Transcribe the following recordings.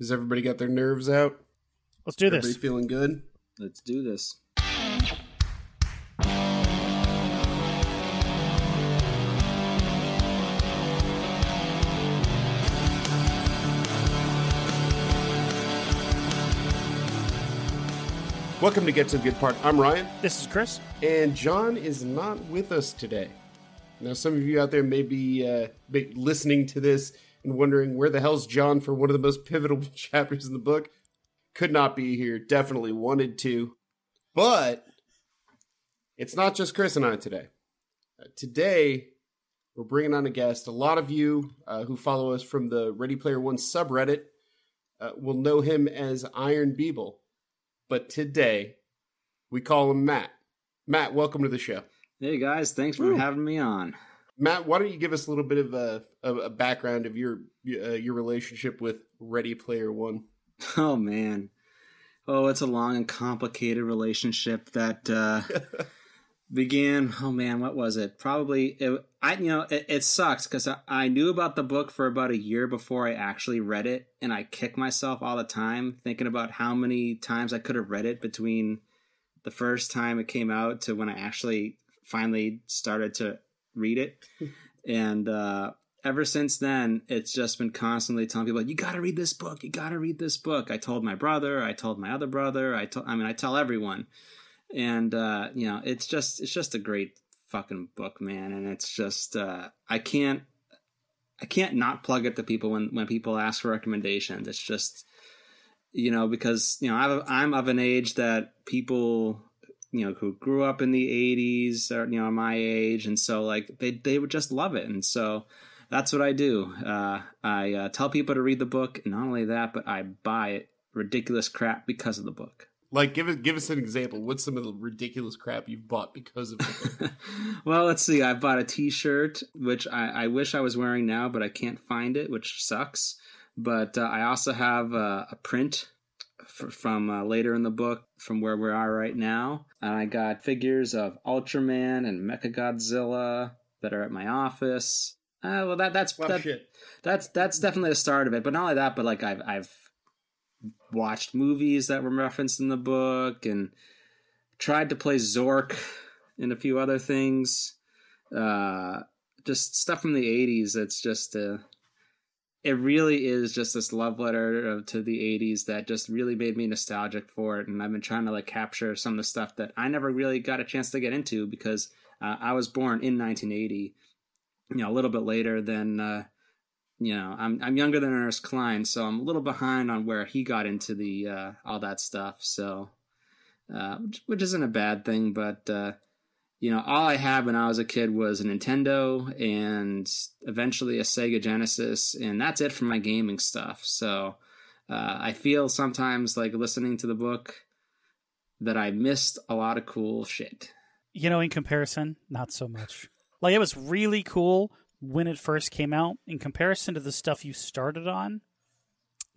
Has everybody got their nerves out? Let's do this. Everybody feeling good? Let's do this. Welcome to Get to the Good Part. I'm Ryan. This is Chris. And John is not with us today. Now, some of you out there may be listening to this and wondering, where the hell's John for one of the most pivotal chapters in the book? Could not be here. Definitely wanted to. But it's not just Chris and I today. Today, we're bringing on a guest. A lot of you who follow us from the Ready Player One subreddit will know him as Iron Beeble. But today, we call him Matt. Matt, welcome to the show. Hey, guys. Thanks for having me on. Matt, why don't you give us a little bit of a background of your relationship with Ready Player One? Oh, man. Oh, it's a long and complicated relationship that began. Oh, man, what was it? Probably, it sucks because I knew about the book for about a year before I actually read it, and I kick myself all the time thinking about how many times I could have read it between the first time it came out to when I actually finally started to read it. And ever since then, it's just been constantly telling people, you got to read this book. You got to read this book. I told my brother. I told my other brother. I tell everyone. And, it's just a great fucking book, man. And it's just, I can't not plug it to people when people ask for recommendations. It's just, because, I'm of an age that people, who grew up in the 80s or, my age. And so like they would just love it. And so that's what I do. I tell people to read the book. And not only that, but I buy it ridiculous crap because of the book. Like, give us an example. What's some of the ridiculous crap you've bought because of it? Well, let's see. I bought a T-shirt, which I wish I was wearing now, but I can't find it, which sucks. But I also have a print from later in the book from where we are right now. And I got figures of Ultraman and Mechagodzilla that are at my office. Well, that's definitely the start of it. But not only that, but like I've watched movies that were referenced in the book and tried to play Zork and a few other things. Just stuff from the 80s. That's just, it really is just this love letter to the 80s that just really made me nostalgic for it. And I've been trying to like capture some of the stuff that I never really got a chance to get into because I was born in 1980, a little bit later than, I'm younger than Ernest Cline, so I'm a little behind on where he got into the all that stuff. So, which isn't a bad thing, but all I had when I was a kid was a Nintendo and eventually a Sega Genesis, and that's it for my gaming stuff. So, I feel sometimes like listening to the book that I missed a lot of cool shit. In comparison, not so much. Like it was really cool when it first came out, in comparison to the stuff you started on,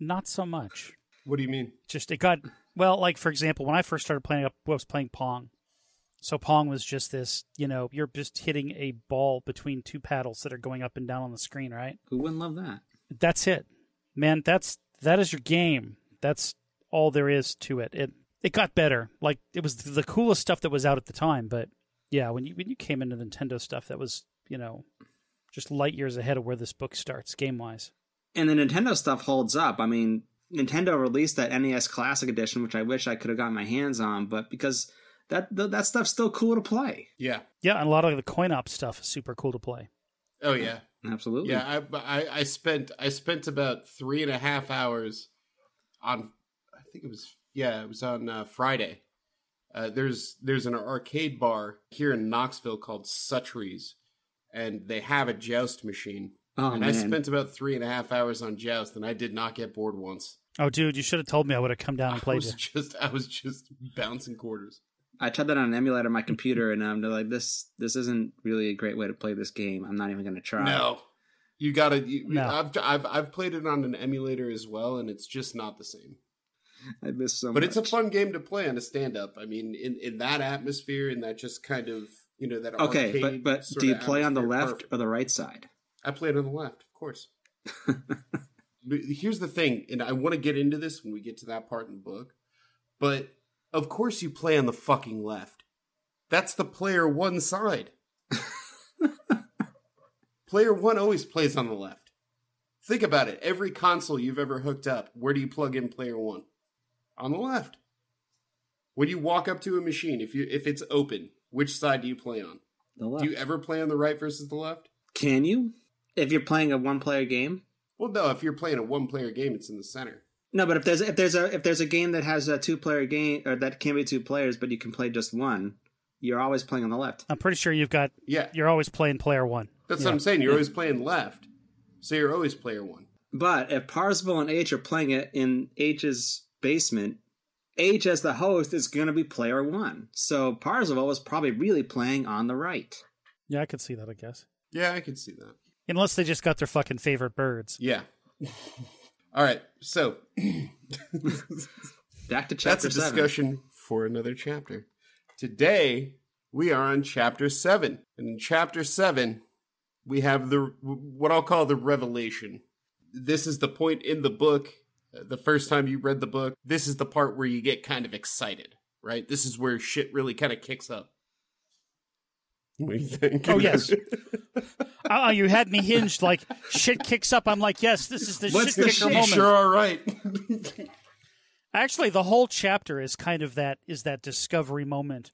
not so much. What do you mean? Just it got, well, like, for example, when I first started playing, I was playing Pong. So Pong was just this, you're just hitting a ball between two paddles that are going up and down on the screen, right? Who wouldn't love that? That's it. Man, that is your game. That's all there is to it. It got better. Like, it was the coolest stuff that was out at the time, but yeah, when you came into Nintendo stuff, that was, just light years ahead of where this book starts game-wise. And the Nintendo stuff holds up. I mean, Nintendo released that NES Classic Edition, which I wish I could have gotten my hands on, but because that stuff's still cool to play. Yeah. Yeah, and a lot of the coin-op stuff is super cool to play. Oh, yeah. Absolutely. Yeah, I spent about 3.5 hours on, I think it was on Friday. There's an arcade bar here in Knoxville called Sutry's. And they have a Joust machine. Oh, and man. I spent about 3.5 hours on Joust, and I did not get bored once. Oh, dude, you should have told me. I would have come down and played it. I was just bouncing quarters. I tried that on an emulator on my computer, and I'm like, this isn't really a great way to play this game. I'm not even going to try. No, you got to. No. I've played it on an emulator as well, and it's just not the same. I miss so much. But it's a fun game to play on a stand-up. I mean, in that atmosphere, and that just kind of. That arcade. Okay, but do you play on the left or the right side? I played on the left, of course. here's the thing, and I want to get into this when we get to that part in the book, but of course you play on the fucking left. That's the player one side. Player one always plays on the left. Think about it. Every console you've ever hooked up, where do you plug in player one? On the left. When you walk up to a machine, if it's open, which side do you play on? The left. Do you ever play on the right versus the left? Can you? If you're playing a one-player game? Well, no. If you're playing a one-player game, it's in the center. No, but if there's a game that has a two-player game, or that can be two players, but you can play just one, you're always playing on the left. I'm pretty sure you've got. Yeah. You're always playing player one. That's what I'm saying. You're always playing left, so you're always player one. But if Parzival and H are playing it in H's basement, H as the host is going to be player one. So Parzival was probably really playing on the right. Yeah, I could see that, I guess. Yeah, I could see that. Unless they just got their fucking favorite birds. Yeah. All right, so. Back to chapter 7. That's a discussion for another chapter. Today, we are on chapter 7. And in chapter 7, we have what I'll call the revelation. This is the point in the book. The first time you read the book, this is the part where you get kind of excited, right? This is where shit really kind of kicks up. What do you think? Oh, yes. Oh, you had me hinged. Like, shit kicks up. I'm like, yes, this is the shit kicker moment. You sure are right. Actually, the whole chapter is kind of that discovery moment.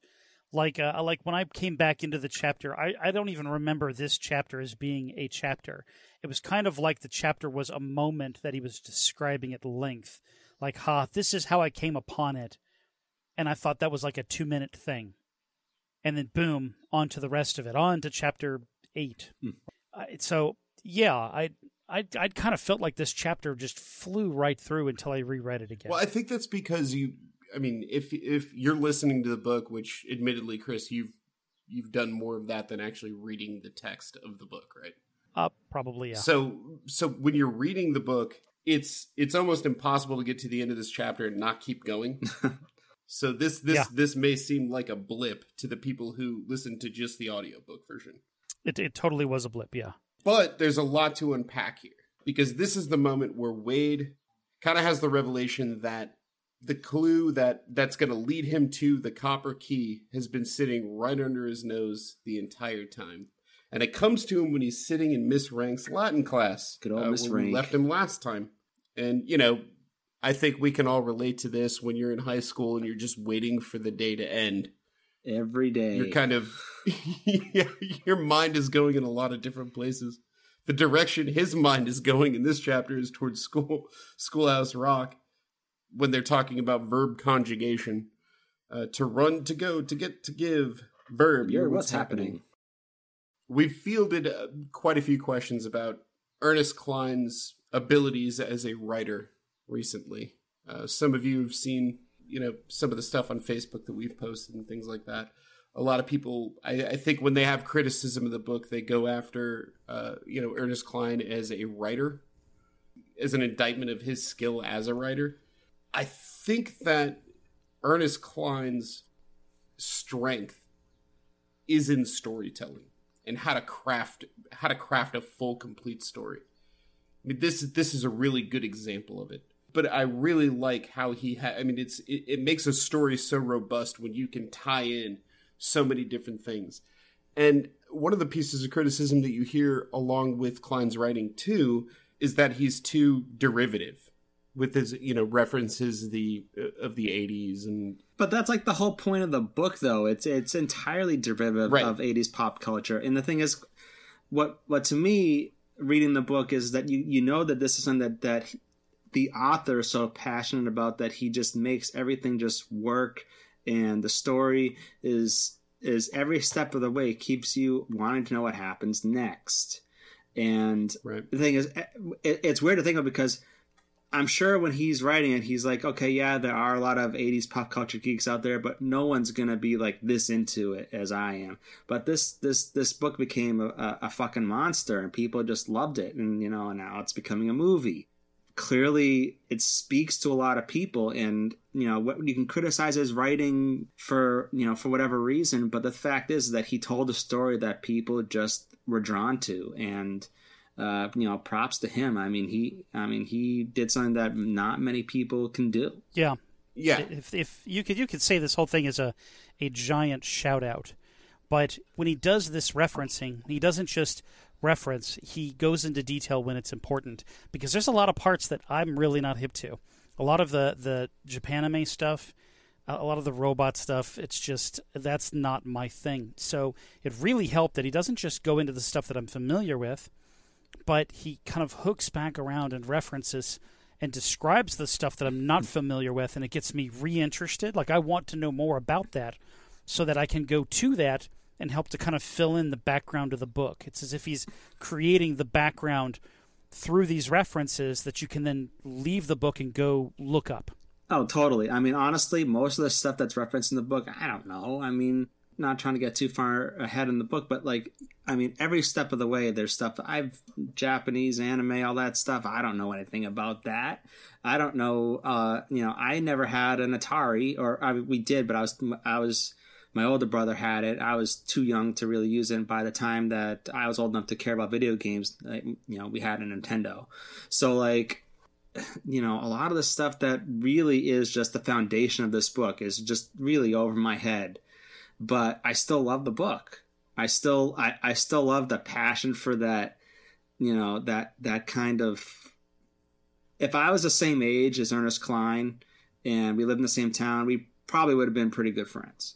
Like when I came back into the chapter, I don't even remember this chapter as being a chapter. It was kind of like the chapter was a moment that he was describing at length. Like, this is how I came upon it. And I thought that was like a 2-minute thing. And then, boom, on to the rest of it, on to chapter 8. Hmm. So, yeah, I'd kind of felt like this chapter just flew right through until I reread it again. Well, I think that's because if you're listening to the book, which admittedly, Chris, you've done more of that than actually reading the text of the book, right? Probably, yeah. So when you're reading the book, it's almost impossible to get to the end of this chapter and not keep going. So this may seem like a blip to the people who listen to just the audiobook version. It totally was a blip, yeah. But there's a lot to unpack here, because this is the moment where Wade kind of has the revelation that the clue that's going to lead him to the copper key has been sitting right under his nose the entire time. And it comes to him when he's sitting in Miss Rank's Latin class. Good old Miss Rank. We left him last time. And, you know, I think we can all relate to this when you're in high school and you're just waiting for the day to end. Every day. You're kind of, your mind is going in a lot of different places. The direction his mind is going in this chapter is towards Schoolhouse Rock, when they're talking about verb conjugation. To run, to go, to get, to give, verb. You're what's happening. We've fielded quite a few questions about Ernest Cline's abilities as a writer recently. Some of you have seen, you know, some of the stuff on Facebook that we've posted and things like that. A lot of people, I think when they have criticism of the book, they go after, you know, Ernest Cline as a writer, as an indictment of his skill as a writer. I think that Ernest Cline's strength is in storytelling and how to craft a full, complete story. I mean, this is a really good example of it. But I really like how he had, I mean, it makes a story so robust when you can tie in so many different things. And one of the pieces of criticism that you hear along with Cline's writing too, is that he's too derivative with his, you know, references of the 80s. And but that's like the whole point of the book though. It's entirely derivative of 80s pop culture. And the thing is, what to me, reading the book is that you know that this is something that the author is so passionate about that he just makes everything just work, and the story is every step of the way keeps you wanting to know what happens next. And the thing is, it's weird to think of, because I'm sure when he's writing it, he's like, okay, yeah, there are a lot of 80s pop culture geeks out there, but no one's going to be like this into it as I am. But this book became a fucking monster, and people just loved it. And, you know, now it's becoming a movie. Clearly it speaks to a lot of people, and, you know, what you can criticize his writing for, you know, for whatever reason, but the fact is that he told a story that people just were drawn to, and props to him. I mean, he did something that not many people can do. Yeah. Yeah. If you could say this whole thing is a giant shout out, but when he does this referencing, he doesn't just reference, he goes into detail when it's important, because there's a lot of parts that I'm really not hip to. A lot of the Japanime stuff, a lot of the robot stuff, it's just, that's not my thing. So it really helped that he doesn't just go into the stuff that I'm familiar with, but he kind of hooks back around and references and describes the stuff that I'm not familiar with, and it gets me reinterested. Like, I want to know more about that so that I can go to that and help to kind of fill in the background of the book. It's as if he's creating the background through these references that you can then leave the book and go look up. Oh, totally. I mean, honestly, most of the stuff that's referenced in the book, I don't know. I mean, not trying to get too far ahead in the book, but like, I mean, every step of the way, there's stuff. I've Japanese anime, all that stuff. I don't know anything about that. I don't know. I never had an Atari, or I mean, we did, but I was, my older brother had it. I was too young to really use it. And by the time that I was old enough to care about video games, we had a Nintendo. So like, a lot of the stuff that really is just the foundation of this book is just really over my head. But I still love the book. I still love the passion for that, that kind of, if I was the same age as Ernest Cline and we lived in the same town, we probably would have been pretty good friends.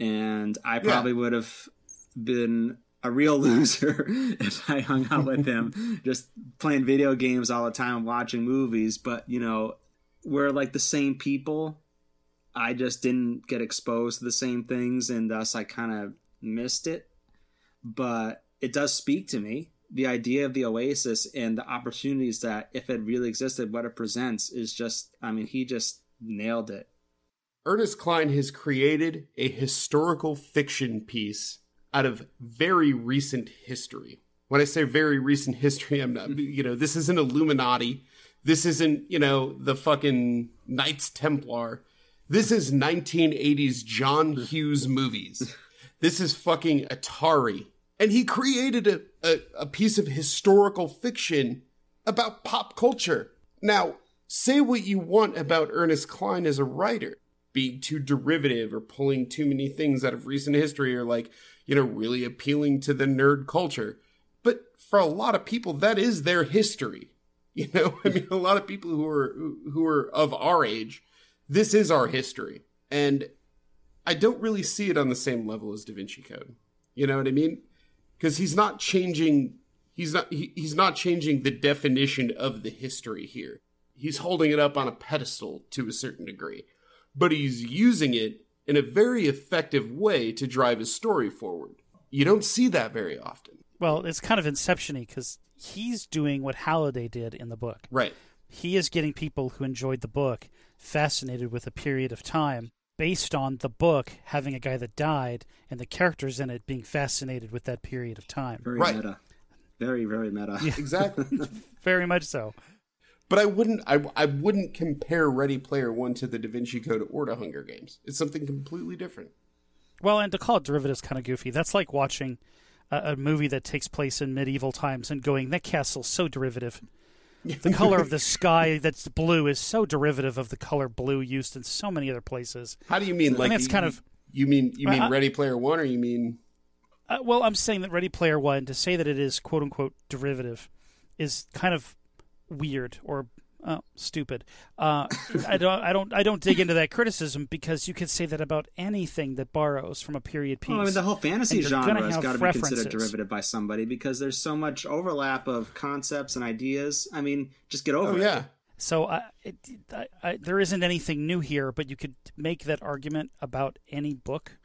And I probably would have been a real loser if I hung out with him, just playing video games all the time, watching movies. But, we're like the same people. I just didn't get exposed to the same things, and thus I kind of missed it. But it does speak to me. The idea of the Oasis and the opportunities that, if it really existed, what it presents is just, I mean, he just nailed it. Ernest Cline has created a historical fiction piece out of very recent history. When I say very recent history, I'm not, this isn't Illuminati. This isn't, the fucking Knights Templar. This is 1980s John Hughes movies. This is fucking Atari. And he created a piece of historical fiction about pop culture. Now, say what you want about Ernest Cline as a writer, being too derivative or pulling too many things out of recent history or really appealing to the nerd culture. But for a lot of people, that is their history. I mean, a lot of people who are of our age, this is our history, and I don't really see it on the same level as Da Vinci Code. You know what I mean? Because he's not changing the definition of the history here. He's holding it up on a pedestal to a certain degree, but he's using it in a very effective way to drive his story forward. You don't see that very often. Well, it's kind of inception-y because he's doing what Halliday did in the book. Right. He is getting people who enjoyed the book fascinated with a period of time based on the book having a guy that died and the characters in it being fascinated with that period of time. Very meta. Very, very meta. Yeah. Exactly. Very much so. But I wouldn't compare Ready Player One to the Da Vinci Code or to Hunger Games. It's something completely different. Well, and to call it derivatives kind of goofy. That's like watching a movie that takes place in medieval times and going, that castle's so derivative. The color of the sky that's blue is so derivative of the color blue used in so many other places. How do you mean? You mean Ready Player One, or you mean? Well, I'm saying that Ready Player One, to say that it is quote unquote derivative, is kind of weird or stupid. I don't dig into that criticism, because you could say that about anything that borrows from a period piece. Well, I mean, the whole fantasy genre has got to be considered derivative by somebody, because there's so much overlap of concepts and ideas. I mean, just get over it. Yeah. So there isn't anything new here, but you could make that argument about any book.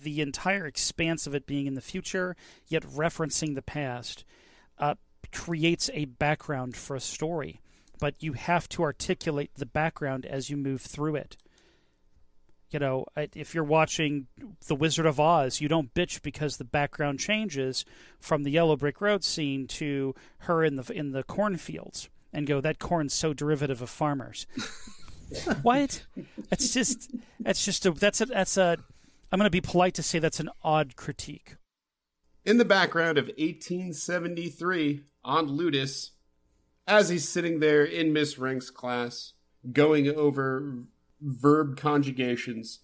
The entire expanse of it being in the future, yet referencing the past, creates a background for a story. But you have to articulate the background as you move through it. If you're watching The Wizard of Oz, you don't bitch because the background changes from the Yellow Brick Road scene to her in the cornfields and go, that corn's so derivative of farmers. What? That's I'm going to be polite to say that's an odd critique. In the background of 1873, on Ludus as he's sitting there in Miss Rank's class going over verb conjugations.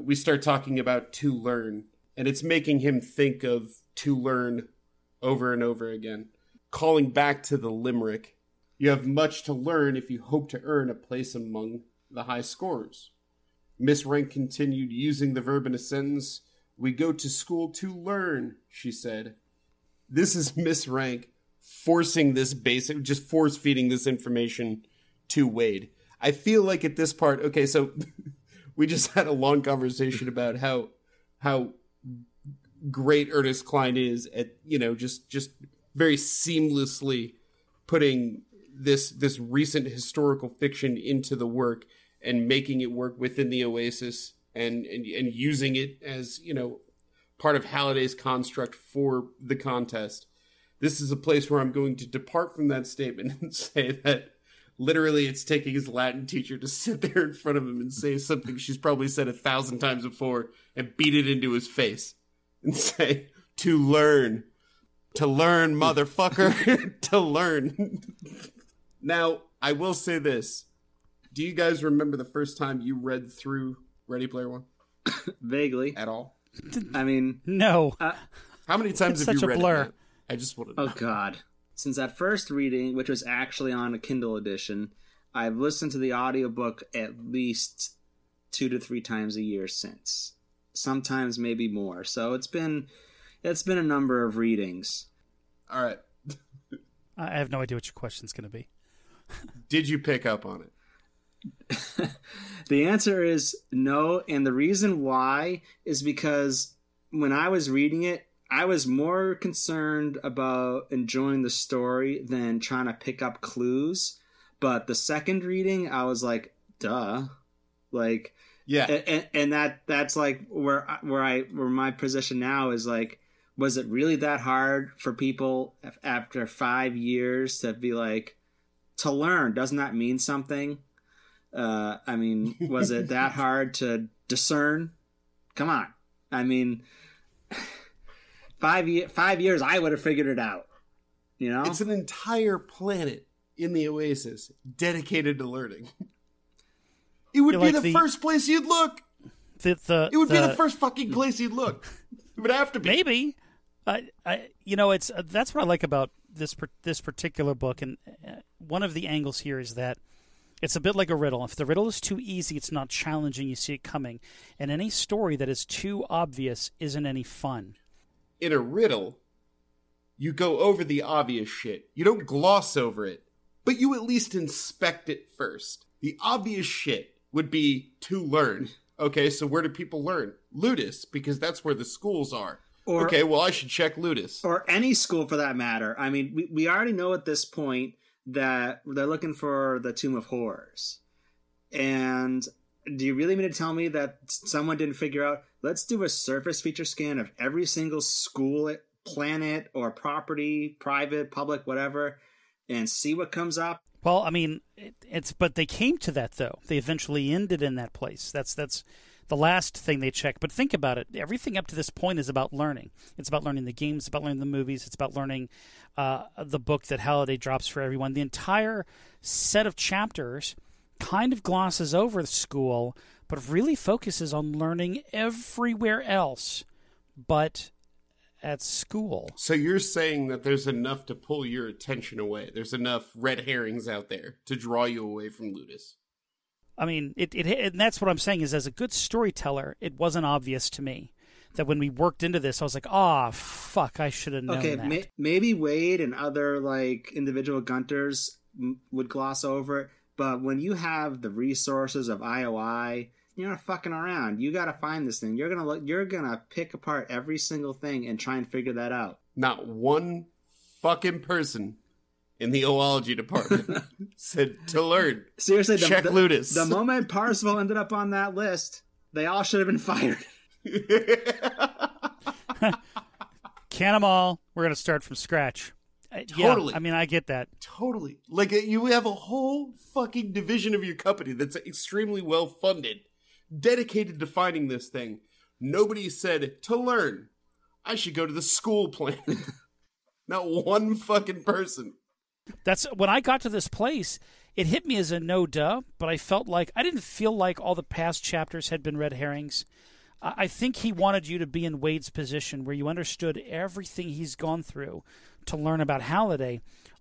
We start talking about to learn, and it's making him think of to learn over and over again. Calling back to the limerick, you have much to learn if you hope to earn a place among the high scorers. Miss Rank continued using the verb in a sentence. We go to school to learn, she said. This is Miss Rank forcing this basic, just force feeding this information to Wade. I feel like at this part, okay, so we just had a long conversation about how great Ernest Cline is at, you know, just very seamlessly putting this recent historical fiction into the work and making it work within the Oasis and using it as, you know, part of Halliday's construct for the contest. This is a place where I'm going to depart from that statement and say that literally it's taking his Latin teacher to sit there in front of him and say something she's probably said 1,000 times before and beat it into his face and say, to learn, motherfucker, to learn. Now, I will say this. Do you guys remember the first time you read through Ready Player One? Vaguely. At all? I mean... No. How many times have you read it? It's such a blur. It? I just want to know. Oh, God. Since that first reading, which was actually on a Kindle edition, I've listened to the audiobook at least 2 to 3 times a year since. Sometimes maybe more. So it's been a number of readings. All right. I have no idea what your question's going to be. Did you pick up on it? The answer is no, and the reason why is because when I was reading it, I was more concerned about enjoying the story than trying to pick up clues. But the second reading, I was like, duh. Like, yeah. And that's like where my position now is like, was it really that hard for people after 5 years to be like, to learn? Doesn't that mean something? I mean, was it that hard to discern? Come on. I mean, 5 years, I would have figured it out. You know, it's an entire planet in the Oasis dedicated to learning. It would be the first place you'd look. It would be the first fucking place you'd look. It would have to be. Maybe. It's that's what I like about this particular book. And one of the angles here is that it's a bit like a riddle. If the riddle is too easy, it's not challenging. You see it coming. And any story that is too obvious isn't any fun. In a riddle, you go over the obvious shit. You don't gloss over it, but you at least inspect it first. The obvious shit would be to learn. Okay, so where do people learn? Ludus, because that's where the schools are. Or, okay, well, I should check Ludus. Or any school for that matter. I mean, we already know at this point that they're looking for the Tomb of Horrors. And do you really mean to tell me that someone didn't figure out, let's do a surface feature scan of every single school, planet, or property, private, public, whatever, and see what comes up? Well, I mean, but they came to that, though. They eventually ended in that place. That's the last thing they checked. But think about it. Everything up to this point is about learning. It's about learning the games. It's about learning the movies. It's about learning the book that Halliday drops for everyone. The entire set of chapters kind of glosses over the school, but really focuses on learning everywhere else but at school. So you're saying that there's enough to pull your attention away. There's enough red herrings out there to draw you away from Ludus. I mean, it and that's what I'm saying is, as a good storyteller, it wasn't obvious to me that when we worked into this, I was like, "Ah, fuck, I should have known that." Okay, maybe Wade and other like individual Gunters would gloss over it, but when you have the resources of IOI, you're not fucking around. You got to find this thing. You're gonna pick apart every single thing and try and figure that out. Not one fucking person in the oology department said to learn. Seriously, check Ludus. The moment Parzival ended up on that list, they all should have been fired. Can them all. We're going to start from scratch. Totally. Yeah, I mean, I get that. Totally. Like, you have a whole fucking division of your company that's extremely well funded, dedicated to finding this thing. Nobody said to learn. I should go to the school plan. Not one fucking person. That's when I got to this place, it hit me as a no-duh, but I felt like I didn't feel like all the past chapters had been red herrings. I think he wanted you to be in Wade's position where you understood everything he's gone through to learn about Halliday,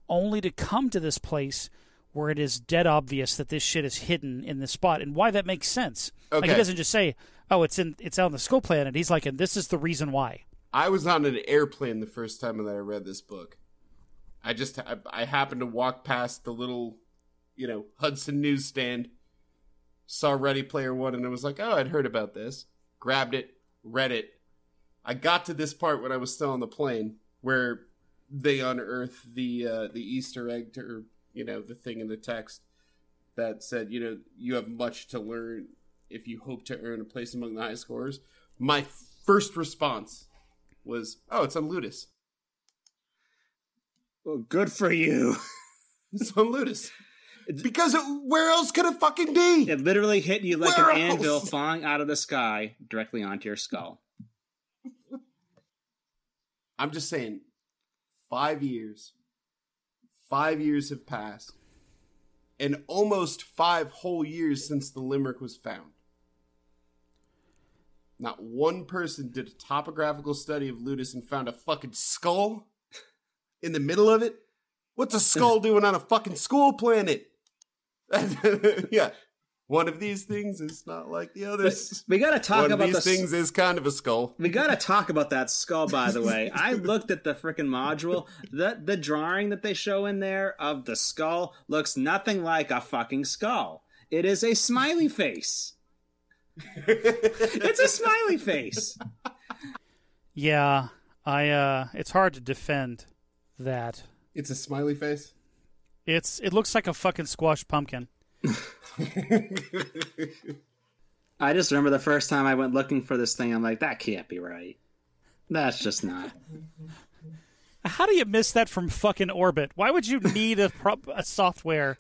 only to come to this place where it is dead obvious that this shit is hidden in this spot and why that makes sense. Okay. Like, he doesn't just say, oh, it's out on the skull planet. He's like, and this is the reason why. I was on an airplane the first time that I read this book. I happened to walk past the little, Hudson newsstand, saw Ready Player One, and I was like, oh, I'd heard about this. Grabbed it, read it. I got to this part when I was still on the plane where they unearth the Easter egg to... the thing in the text that said, you have much to learn if you hope to earn a place among the high scorers. My first response was, oh, it's on Ludus. Well, good for you. It's on Ludus. Because where else could it fucking be? It literally hit you like where an else? Anvil flying out of the sky directly onto your skull. I'm just saying, 5 years... 5 years have passed, and almost 5 whole years since the limerick was found. Not one person did a topographical study of Ludus and found a fucking skull in the middle of it. What's a skull doing on a fucking school planet? Yeah. One of these things is not like the others. We got to talk about these things is kind of a skull. We got to talk about that skull, by the way. I looked at the freaking module. The drawing that they show in there of the skull looks nothing like a fucking skull. It is a smiley face. It's a smiley face. Yeah, I it's hard to defend that. It's a smiley face? It looks like a fucking squashed pumpkin. I just remember the first time I went looking for this thing, I'm like, that can't be right. That's just not. How do you miss that from fucking orbit? Why would you need a software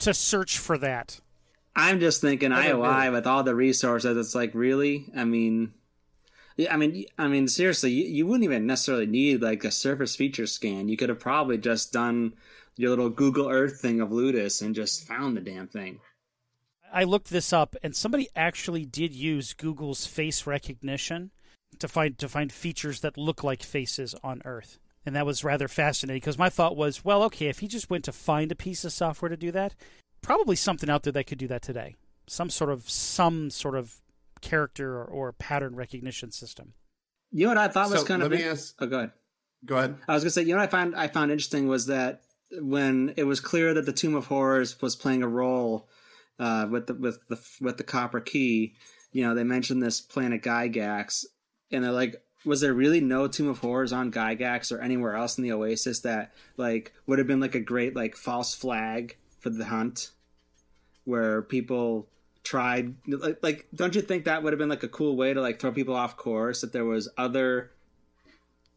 to search for that? I'm just thinking IOI with all the resources. It's like, really? I mean, seriously, you wouldn't even necessarily need like a surface feature scan. You could have probably just done your little Google Earth thing of Ludus and just found the damn thing. I looked this up, and somebody actually did use Google's face recognition to find features that look like faces on Earth. And that was rather fascinating, because my thought was, well, okay, if he just went to find a piece of software to do that, probably something out there that could do that today. Some sort of character or pattern recognition system. You know what I thought was kind of... Oh, go ahead. I was going to say, what I found interesting was that when it was clear that the Tomb of Horrors was playing a role with the Copper Key, they mentioned this planet Gygax, and they're like, was there really no Tomb of Horrors on Gygax or anywhere else in the Oasis that like would have been like a great like false flag for the hunt, where people tried like don't you think that would have been like a cool way to like throw people off course, that there was other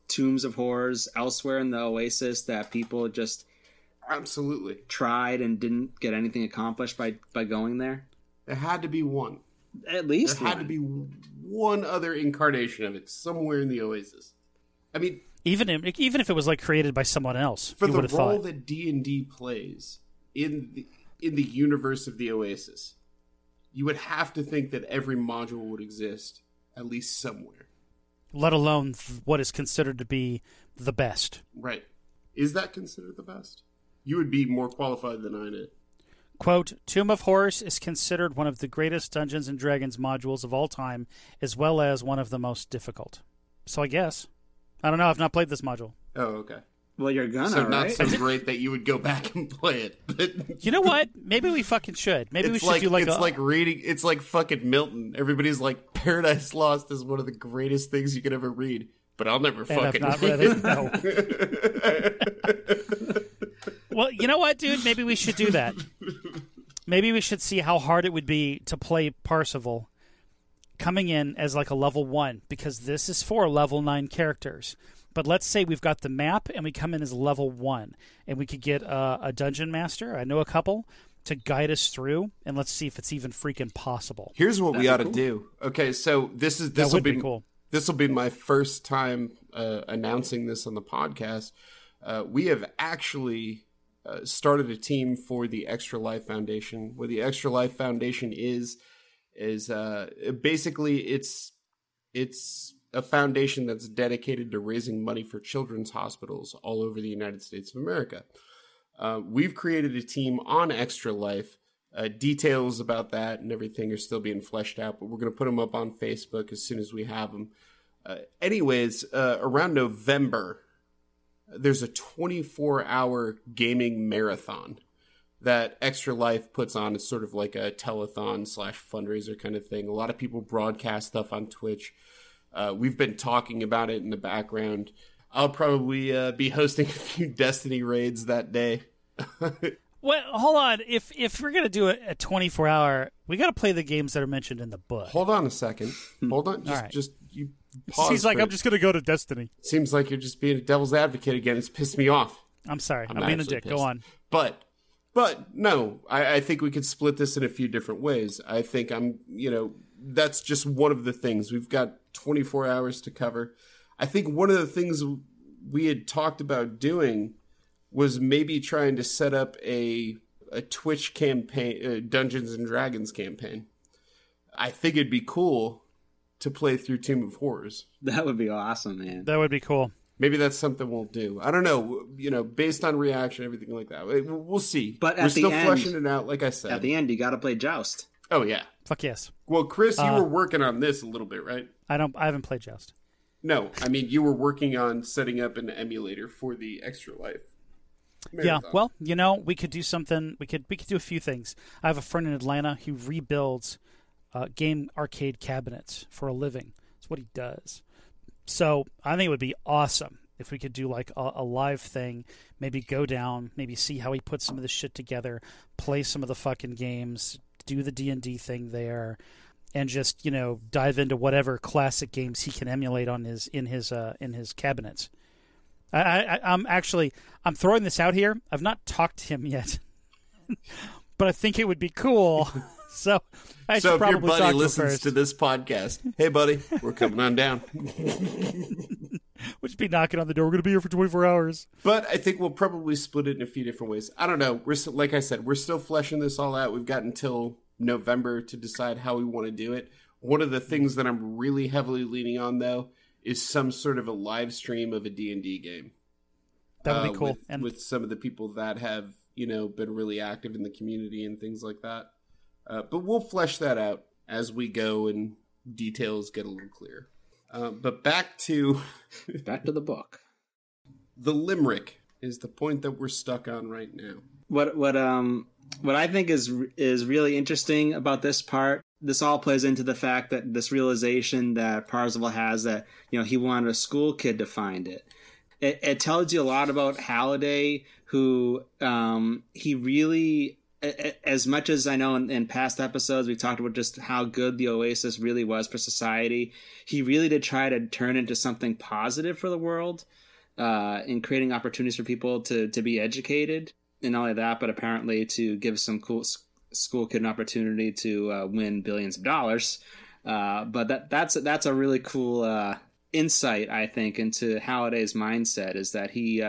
Tombs of Horrors elsewhere in the Oasis that people just absolutely tried and didn't get anything accomplished by going there? There had to be one. At least there had to be one other incarnation of it somewhere in the Oasis. I mean, even if it was like created by someone else, for the role that D&D plays in the universe of the Oasis, you would have to think that every module would exist at least somewhere. Let alone what is considered to be the best. Right. Is that considered the best? You would be more qualified than I did. Quote, Tomb of Horrors is considered one of the greatest Dungeons & Dragons modules of all time, as well as one of the most difficult. So I guess. I don't know. I've not played this module. Oh, okay. Well, you're gonna, so not right? So great that you would go back and play it. But you know what? Maybe we fucking should. Maybe we should do like... It's like reading... It's like fucking Milton. Everybody's like, Paradise Lost is one of the greatest things you could ever read. But I'll never fucking read it. No. Well, you know what, dude? Maybe we should do that. Maybe we should see how hard it would be to play Parzival coming in as like a level 1, because this is for level 9 characters. But let's say we've got the map and we come in as level 1, and we could get a dungeon master, I know a couple, to guide us through, and let's see if it's even freaking possible. Here's what we ought to do. Okay, so this will be cool. This will be my first time announcing this on the podcast. we have actually started a team for the Extra Life Foundation. What the Extra Life Foundation is basically it's a foundation that's dedicated to raising money for children's hospitals all over the United States of America. We've created a team on Extra Life. Details about that and everything are still being fleshed out, but we're going to put them up on Facebook as soon as we have them. Anyways, around November, there's a 24-hour gaming marathon that Extra Life puts on. It's sort of like a telethon/fundraiser kind of thing. A lot of people broadcast stuff on Twitch. We've been talking about it in the background. I'll probably be hosting a few Destiny raids that day. Well, hold on. If we're going to do a 24-hour, we got to play the games that are mentioned in the book. Hold on a second. Hold on. Just you pause. Seems like I'm just going to go to Destiny. Seems like you're just being a devil's advocate again. It's pissed me off. I'm sorry. I'm being a dick. Pissed. Go on. But no, I think we could split this in a few different ways. I think that's just one of the things. We've got 24 hours to cover. I think one of the things we had talked about doing was maybe trying to set up a Twitch campaign, a Dungeons & Dragons campaign. I think it'd be cool to play through Tomb of Horrors. That would be awesome, man. That would be cool. Maybe that's something we'll do. I don't know, based on reaction, everything like that. We'll see. But we're still fleshing it out, like I said. At the end, you got to play Joust. Oh, yeah. Fuck yes. Well, Chris, you were working on this a little bit, right? I haven't played Joust. No, I mean, you were working on setting up an emulator for the Extra Life marathon. Yeah, well, we could do something. We could do a few things. I have a friend in Atlanta who rebuilds game arcade cabinets for a living. That's what he does. So I think it would be awesome if we could do like a live thing, maybe go down, maybe see how he puts some of this shit together, play some of the fucking games, do the D&D thing there, and just, dive into whatever classic games he can emulate on in his cabinets. I'm throwing this out here. I've not talked to him yet, but I think it would be cool. So I should probably talk to him first. So if your buddy listens to this podcast, hey buddy, we're coming on down. We'll just be knocking on the door. We're going to be here for 24 hours. But I think we'll probably split it in a few different ways. I don't know. Like I said, we're still fleshing this all out. We've got until November to decide how we want to do it. One of the things that I'm really heavily leaning on, though, is some sort of a live stream of a D&D game. That would be cool. With some of the people that have, been really active in the community and things like that. But we'll flesh that out as we go and details get a little clearer. But back to the book. The limerick is the point that we're stuck on right now. What I think is really interesting about this part. This all plays into the fact that this realization that Parzival has that he wanted a school kid to find it. It tells you a lot about Halliday, who he really. As much as I know in past episodes, we've talked about just how good the Oasis really was for society. He really did try to turn into something positive for the world in creating opportunities for people to be educated. And not only that, but apparently to give some cool school kid an opportunity to win billions of dollars. But that's a really cool insight, I think, into Halliday's mindset, is that he,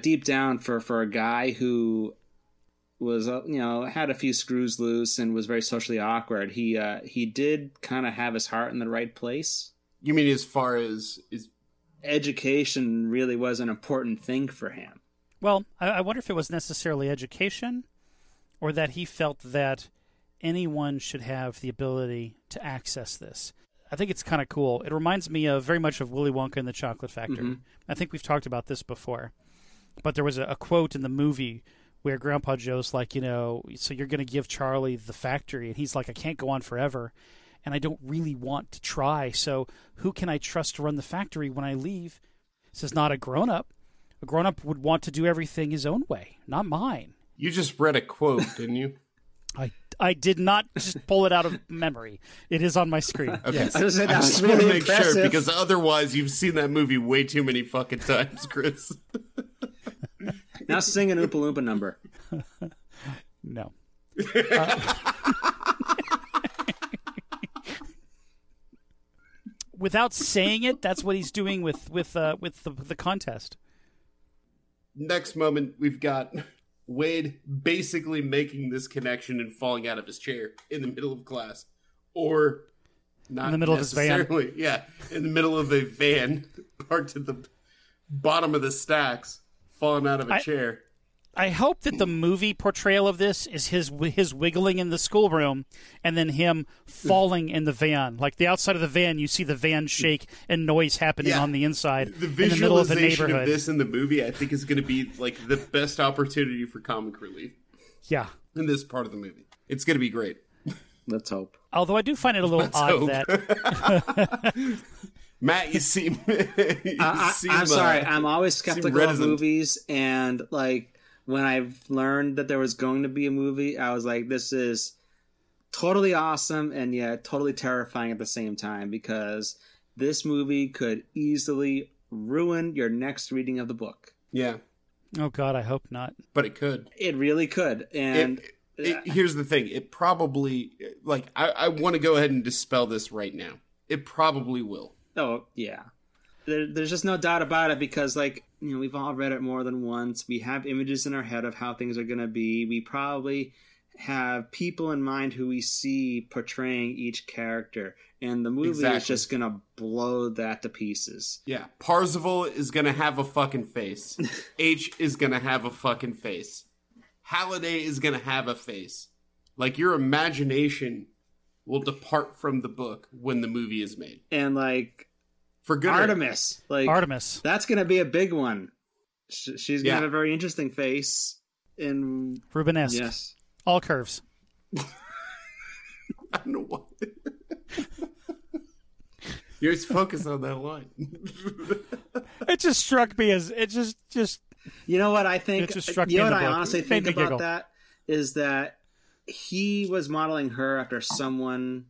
deep down for a guy who was, had a few screws loose and was very socially awkward. He did kind of have his heart in the right place. You mean as far as... Education really was an important thing for him. Well, I wonder if it was necessarily education, or that he felt that anyone should have the ability to access this. I think it's kind of cool. It reminds me very much of Willy Wonka and the Chocolate Factory. Mm-hmm. I think we've talked about this before. But there was a quote in the movie where Grandpa Joe's like, so you're going to give Charlie the factory. And he's like, I can't go on forever, and I don't really want to try. So who can I trust to run the factory when I leave? This is not a grown-up. A grown-up would want to do everything his own way, not mine. You just read a quote, didn't you? I did not just pull it out of memory. It is on my screen. Okay. Yes. I just really want to make sure, because otherwise you've seen that movie way too many fucking times, Chris. Now sing an Oompa Loompa number. No. Without saying it, that's what he's doing with the contest. Next moment, we've got Wade basically making this connection and falling out of his chair in the middle of class, or not in the middle of his van. Yeah, in the middle of a van parked at the bottom of the stacks, falling out of a chair. I hope that the movie portrayal of this is his wiggling in the schoolroom and then him falling in the van. Like the outside of the van, you see the van shake and noise happening on the inside in the middle of the neighborhood. The visualization of this in the movie, I think, is going to be like the best opportunity for comic relief. Yeah. In this part of the movie. It's going to be great. Let's hope. Although I do find it a little odd that... Matt, you seem... I'm sorry. I'm always skeptical of movies and like... When I've learned that there was going to be a movie, I was like, this is totally awesome and yet totally terrifying at the same time, because this movie could easily ruin your next reading of the book. Yeah. Oh, God, I hope not. But it could. It really could. And here's the thing. It probably, like, I want to go ahead and dispel this right now. It probably will. Oh, yeah. There's just no doubt about it, because, like, you know, we've all read it more than once. We have images in our head of how things are going to be. We probably have people in mind who we see portraying each character. And the movie is just going to blow that to pieces. Yeah. Parzival is going to have a fucking face. H is going to have a fucking face. Halliday is going to have a face. Like, your imagination will depart from the book when the movie is made. And, like... For good Artemis. Like, Artemis. That's going to be a big one. She's going to have a very interesting face. In... Rubenesque. Yes. All curves. I don't know why. You're just focused on that line. It just struck me as... It just... You know what I think... It just struck me what I honestly think about giggle. That is that he was modeling her after someone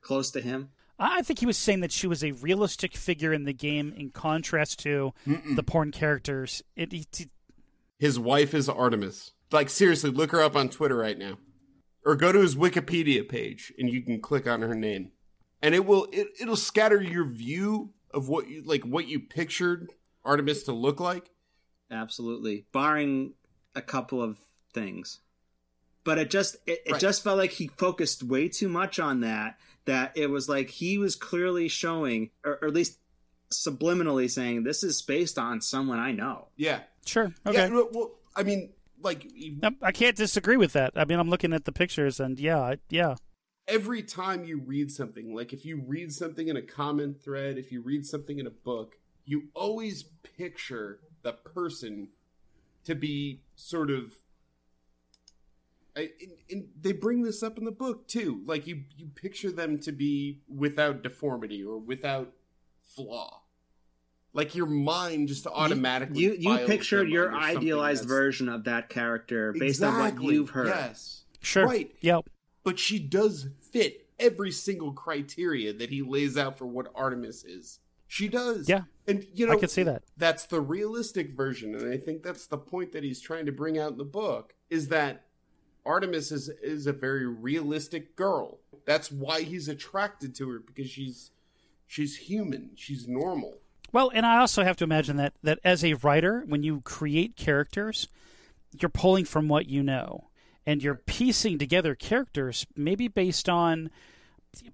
close to him. I think he was saying that she was a realistic figure in the game in contrast to the porn characters. His wife is Artemis. Like, seriously, look her up on Twitter right now. Or go to his Wikipedia page, and you can click on her name. And it'll scatter your view of what you pictured Artemis to look like. Absolutely. Barring a couple of things. But it just felt like he focused way too much on that. That it was like he was clearly showing, or at least subliminally saying, this is based on someone I know. Yeah. Sure. Okay. Yeah, well, I mean, like... I can't disagree with that. I mean, I'm looking at the pictures and yeah. Every time you read something, like if you read something in a comment thread, if you read something in a book, you always picture the person to be sort of... And they bring this up in the book too. Like you picture them to be without deformity or without flaw. Like your mind just automatically. You pictured your idealized version of that character based on what you've heard. Yes, sure, right. Yep. But she does fit every single criteria that he lays out for what Artemis is. She does. Yeah, and you know I can see that. That's the realistic version, and I think that's the point that he's trying to bring out in the book is that. Artemis is a very realistic girl. That's why he's attracted to her, because she's human. She's normal. Well, and I also have to imagine that as a writer, when you create characters, you're pulling from what you know. And you're piecing together characters maybe based on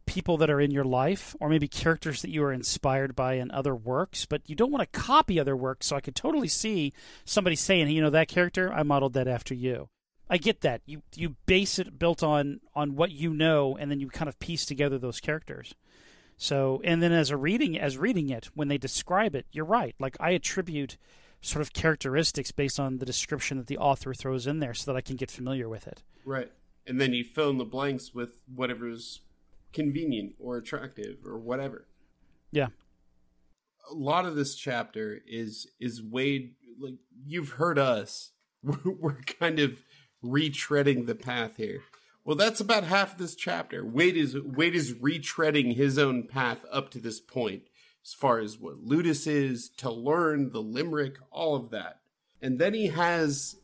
people that are in your life or maybe characters that you are inspired by in other works, but you don't want to copy other works. So I could totally see somebody saying, you know, that character, I modeled that after you. I get that. You base it built on what you know, and then you kind of piece together those characters. So, and then as reading it, when they describe it, you're right. Like, I attribute sort of characteristics based on the description that the author throws in there so that I can get familiar with it. Right. And then you fill in the blanks with whatever's convenient or attractive or whatever. Yeah. A lot of this chapter is Wade, like, you've heard us. We're kind of retreading the path here. Well, that's about half of this chapter. Wade is retreading his own path up to this point, as far as what Ludus is, to learn, the limerick, all of that. And then he has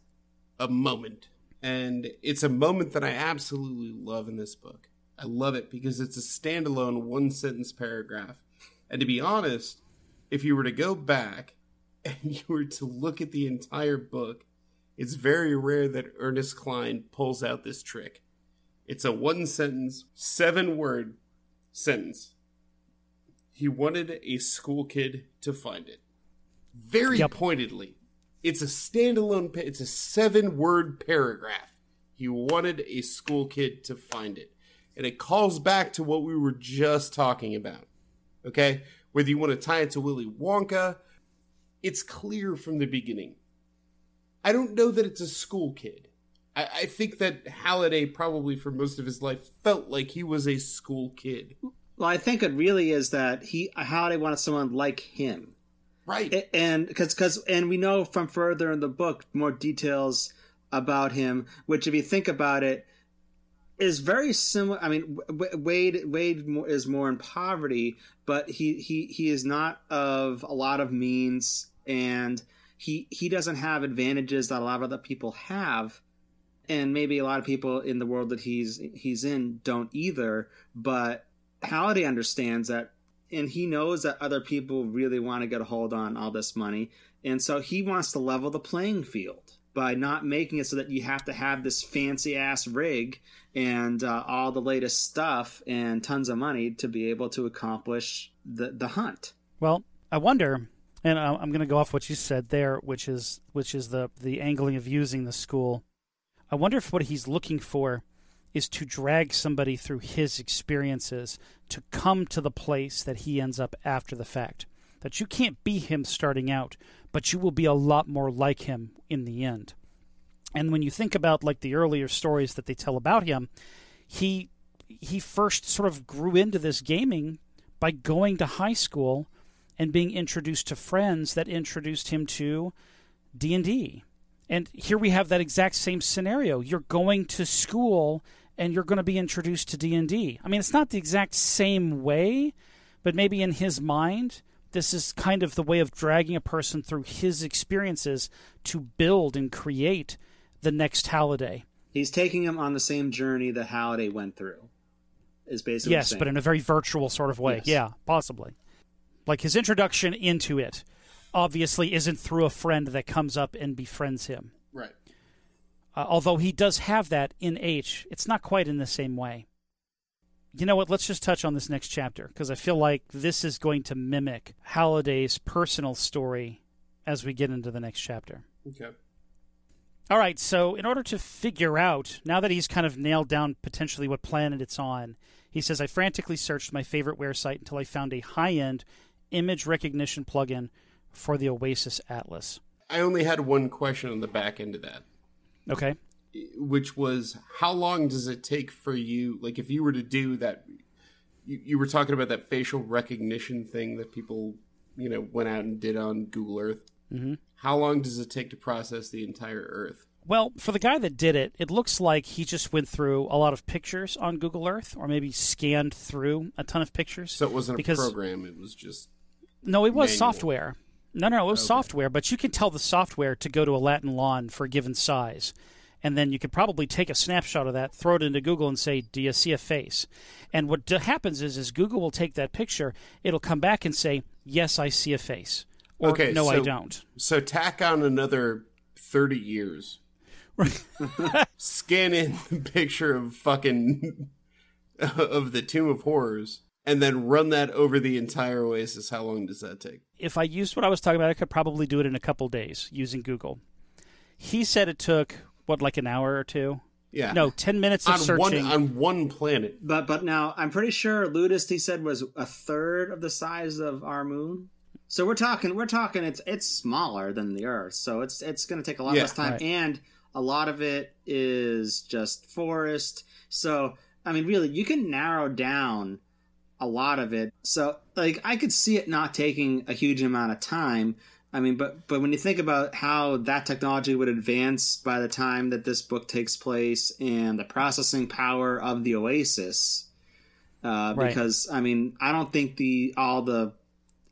a moment. And it's a moment that I absolutely love in this book. I love it because it's a standalone one-sentence paragraph. And to be honest, if you were to go back and you were to look at the entire book, it's very rare that Ernest Cline pulls out this trick. It's a one-sentence, seven-word sentence. He wanted a school kid to find it. Very pointedly. It's a standalone, it's a seven-word paragraph. He wanted a school kid to find it. And it calls back to what we were just talking about. Okay? Whether you want to tie it to Willy Wonka, it's clear from the beginning. I don't know that it's a school kid. I think that Halliday probably for most of his life felt like he was a school kid. Well, I think it really is that Halliday wanted someone like him. Right. And because we know from further in the book more details about him, which if you think about it, is very similar. I mean, Wade is more in poverty, but he is not of a lot of means, and he doesn't have advantages that a lot of other people have, and maybe a lot of people in the world that he's in don't either. But Halliday understands that, and he knows that other people really want to get a hold on all this money, and so he wants to level the playing field by not making it so that you have to have this fancy-ass rig and all the latest stuff and tons of money to be able to accomplish the hunt. Well, I wonder, and I'm going to go off what you said there, which is the angling of using the school. I wonder if what he's looking for is to drag somebody through his experiences to come to the place that he ends up after the fact. That you can't be him starting out, but you will be a lot more like him in the end. And when you think about like the earlier stories that they tell about him, he first sort of grew into this gaming by going to high school and being introduced to friends that introduced him to D&D. And here we have that exact same scenario. You're going to school and you're going to be introduced to D&D. I mean, it's not the exact same way, but maybe in his mind, this is kind of the way of dragging a person through his experiences to build and create the next Halliday. He's taking him on the same journey that Halliday went through, is basically what I'm saying. But in a very virtual sort of way. Yes. Yeah, possibly. Like his introduction into it obviously isn't through a friend that comes up and befriends him. Right. Although he does have that in H. It's not quite in the same way. You know what, let's just touch on this next chapter, because I feel like this is going to mimic Halliday's personal story as we get into the next chapter. Okay. All right, so in order to figure out, now that he's kind of nailed down potentially what planet it's on, he says, I frantically searched my favorite wear site until I found a high-end image recognition plugin for the Oasis Atlas. I only had one question on the back end of that. Okay. Which was, how long does it take for you, like if you were to do that, you were talking about that facial recognition thing that people, went out and did on Google Earth. Mm-hmm. How long does it take to process the entire Earth? Well, for the guy that did it, it looks like he just went through a lot of pictures on Google Earth, or maybe scanned through a ton of pictures. So it wasn't a program, it was just... No, it was manual. Software. No, it was software, but you can tell the software to go to a Latin lawn for a given size. And then you could probably take a snapshot of that, throw it into Google and say, do you see a face? And what happens is Google will take that picture. It'll come back and say, yes, I see a face. Or no, I don't. So tack on another 30 years. Scan in the picture of of the Tomb of Horrors and then run that over the entire Oasis. How long does that take? If I used what I was talking about, I could probably do it in a couple days using Google. He said it took... What, like an hour or two? Yeah. No, 10 minutes of searching. On one planet. But now, I'm pretty sure Ludus, he said, was a third of the size of our moon. So we're talking it's smaller than the Earth. So it's going to take a lot less time. Right. And a lot of it is just forest. So, I mean, really, you can narrow down a lot of it. So, like, I could see it not taking a huge amount of time. I mean, but when you think about how that technology would advance by the time that this book takes place and the processing power of the Oasis, right. Because, I mean, I don't think all the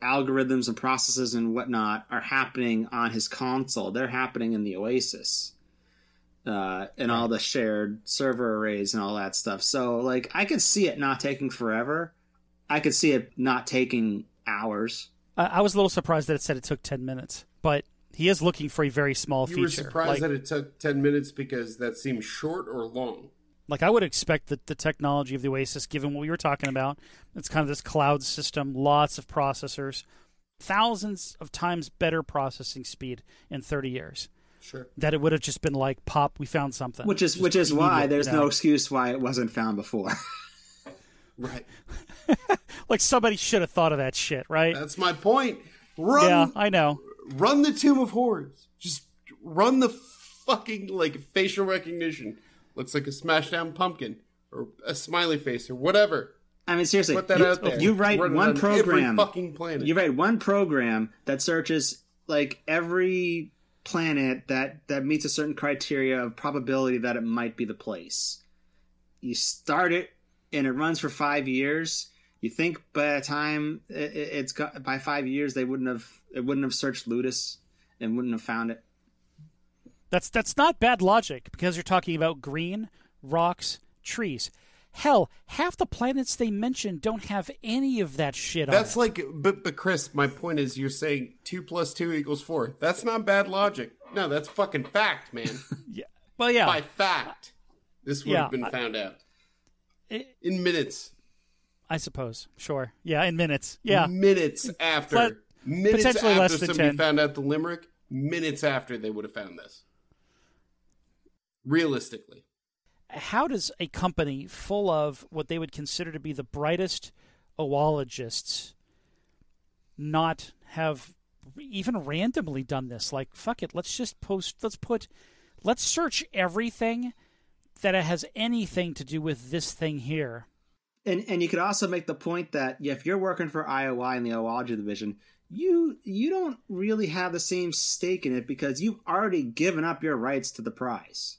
algorithms and processes and whatnot are happening on his console. They're happening in the Oasis and all the shared server arrays and all that stuff. So, like, I could see it not taking forever. I could see it not taking hours. I was a little surprised that it said it took 10 minutes. but he is looking for a very small feature. You were surprised that it took 10 minutes because that seems short or long? Like, I would expect that the technology of the Oasis, given what we were talking about, it's kind of this cloud system, lots of processors, thousands of times better processing speed in 30 years. Sure. That it would have just been like, pop, we found something. Which is why there's no excuse why it wasn't found before. Right. Like, somebody should have thought of that shit, right? That's my point. Run. Yeah, I know. Run the Tomb of Horrors. Just run the fucking, like, facial recognition. Looks like a smashed down pumpkin or a smiley face or whatever. I mean, seriously. Put that out there. You write one program. Every fucking planet. You write one program that searches, like, every planet that meets a certain criteria of probability that it might be the place. You start it and it runs for 5 years. You think by the time it's got, by 5 years it wouldn't have searched Ludus and wouldn't have found it. That's not bad logic, because you're talking about green, rocks, trees. Hell, half the planets they mention don't have any of that shit on it. That's like, but Chris, my point is you're saying 2 + 2 = 4. That's not bad logic. No, that's fucking fact, man. Yeah. Well, yeah. By fact, this would have been found out. In minutes. I suppose. Sure. Yeah, in minutes. Yeah. Minutes after. Minutes potentially after less than somebody 10. Found out the limerick, minutes after they would have found this. Realistically. How does a company full of what they would consider to be the brightest oologists not have even randomly done this? Like, fuck it, let's just let's search everything that it has anything to do with this thing here. And you could also make the point that if you're working for IOI in the oology division, you don't really have the same stake in it because you've already given up your rights to the prize.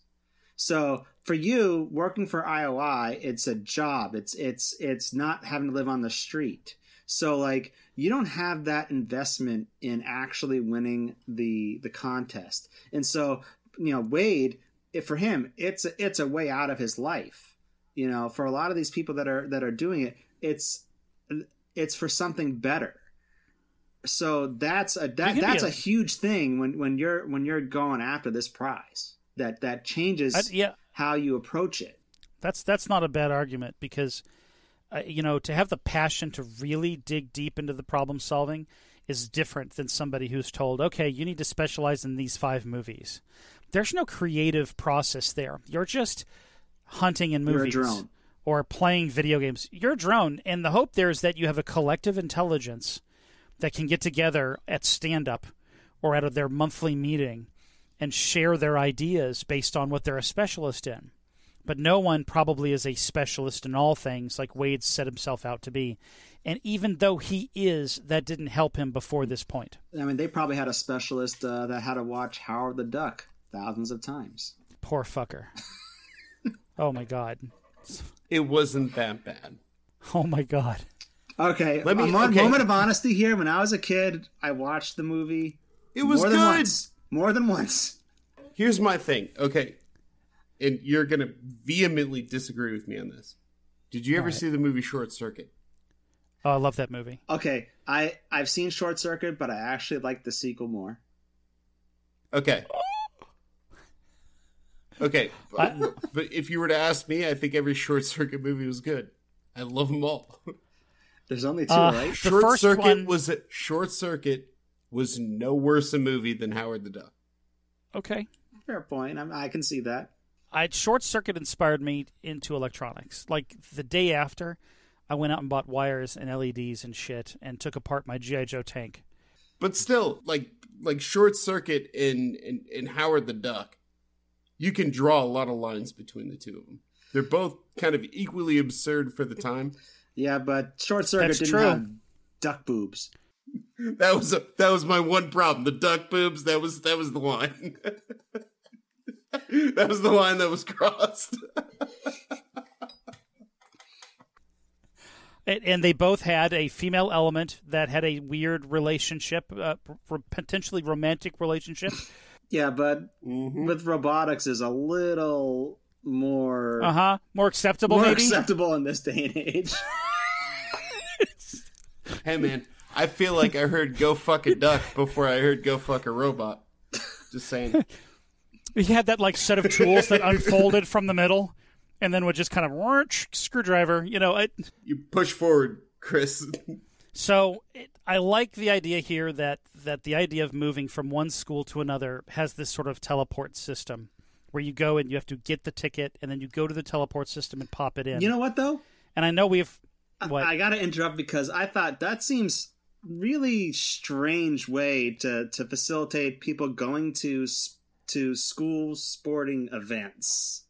So for you, working for IOI, it's a job. It's not having to live on the street. So like you don't have that investment in actually winning the contest. And so, you know, Wade, for him, it's a way out of his life. You know, for a lot of these people that are doing it, it's for something better. So that's a huge thing when you're going after this prize. That changes how you approach it. That's not a bad argument because, you know, to have the passion to really dig deep into the problem solving is different than somebody who's told, okay, you need to specialize in these 5 movies. There's no creative process there. You're just hunting in movies. You're a drone. Or playing video games. You're a drone, and the hope there is that you have a collective intelligence that can get together at stand-up or at their monthly meeting and share their ideas based on what they're a specialist in. But no one probably is a specialist in all things like Wade set himself out to be. And even though he is, that didn't help him before this point. I mean, they probably had a specialist that had to watch Howard the Duck thousands of times. Poor fucker. Oh, my God. It wasn't that bad. Oh, my God. Okay, moment of honesty here. When I was a kid, I watched the movie. It was good. More than once. Here's my thing. Okay, and you're going to vehemently disagree with me on this. Did you ever see the movie Short Circuit? Oh, I love that movie. Okay, I've seen Short Circuit, but I actually like the sequel more. Okay. Okay, but if you were to ask me, I think every Short Circuit movie was good. I love them all. There's only 2, right? Short Circuit was no worse a movie than Howard the Duck. Okay. Fair point. I can see that. Short Circuit inspired me into electronics. Like, the day after, I went out and bought wires and LEDs and shit and took apart my G.I. Joe tank. But still, like Short Circuit and Howard the Duck, you can draw a lot of lines between the two of them. They're both kind of equally absurd for the time. Yeah, but Short Circuit have duck boobs. That was my one problem. The duck boobs. That was the line. That was the line that was crossed. And they both had a female element that had a weird relationship, potentially romantic relationship. Yeah, but with robotics is a little more more acceptable. More acceptable in this day and age. Hey, man. I feel like I heard "Go Fuck a Duck" before I heard "Go Fuck a Robot." Just saying. He had that like set of tools that unfolded from the middle, and then would just kind of screwdriver. You know, you push forward, Chris. So I like the idea here that the idea of moving from one school to another has this sort of teleport system where you go and you have to get the ticket and then you go to the teleport system and pop it in. You know what, though? And I know I got to interrupt because I thought that seems really strange way to facilitate people going to school sporting events.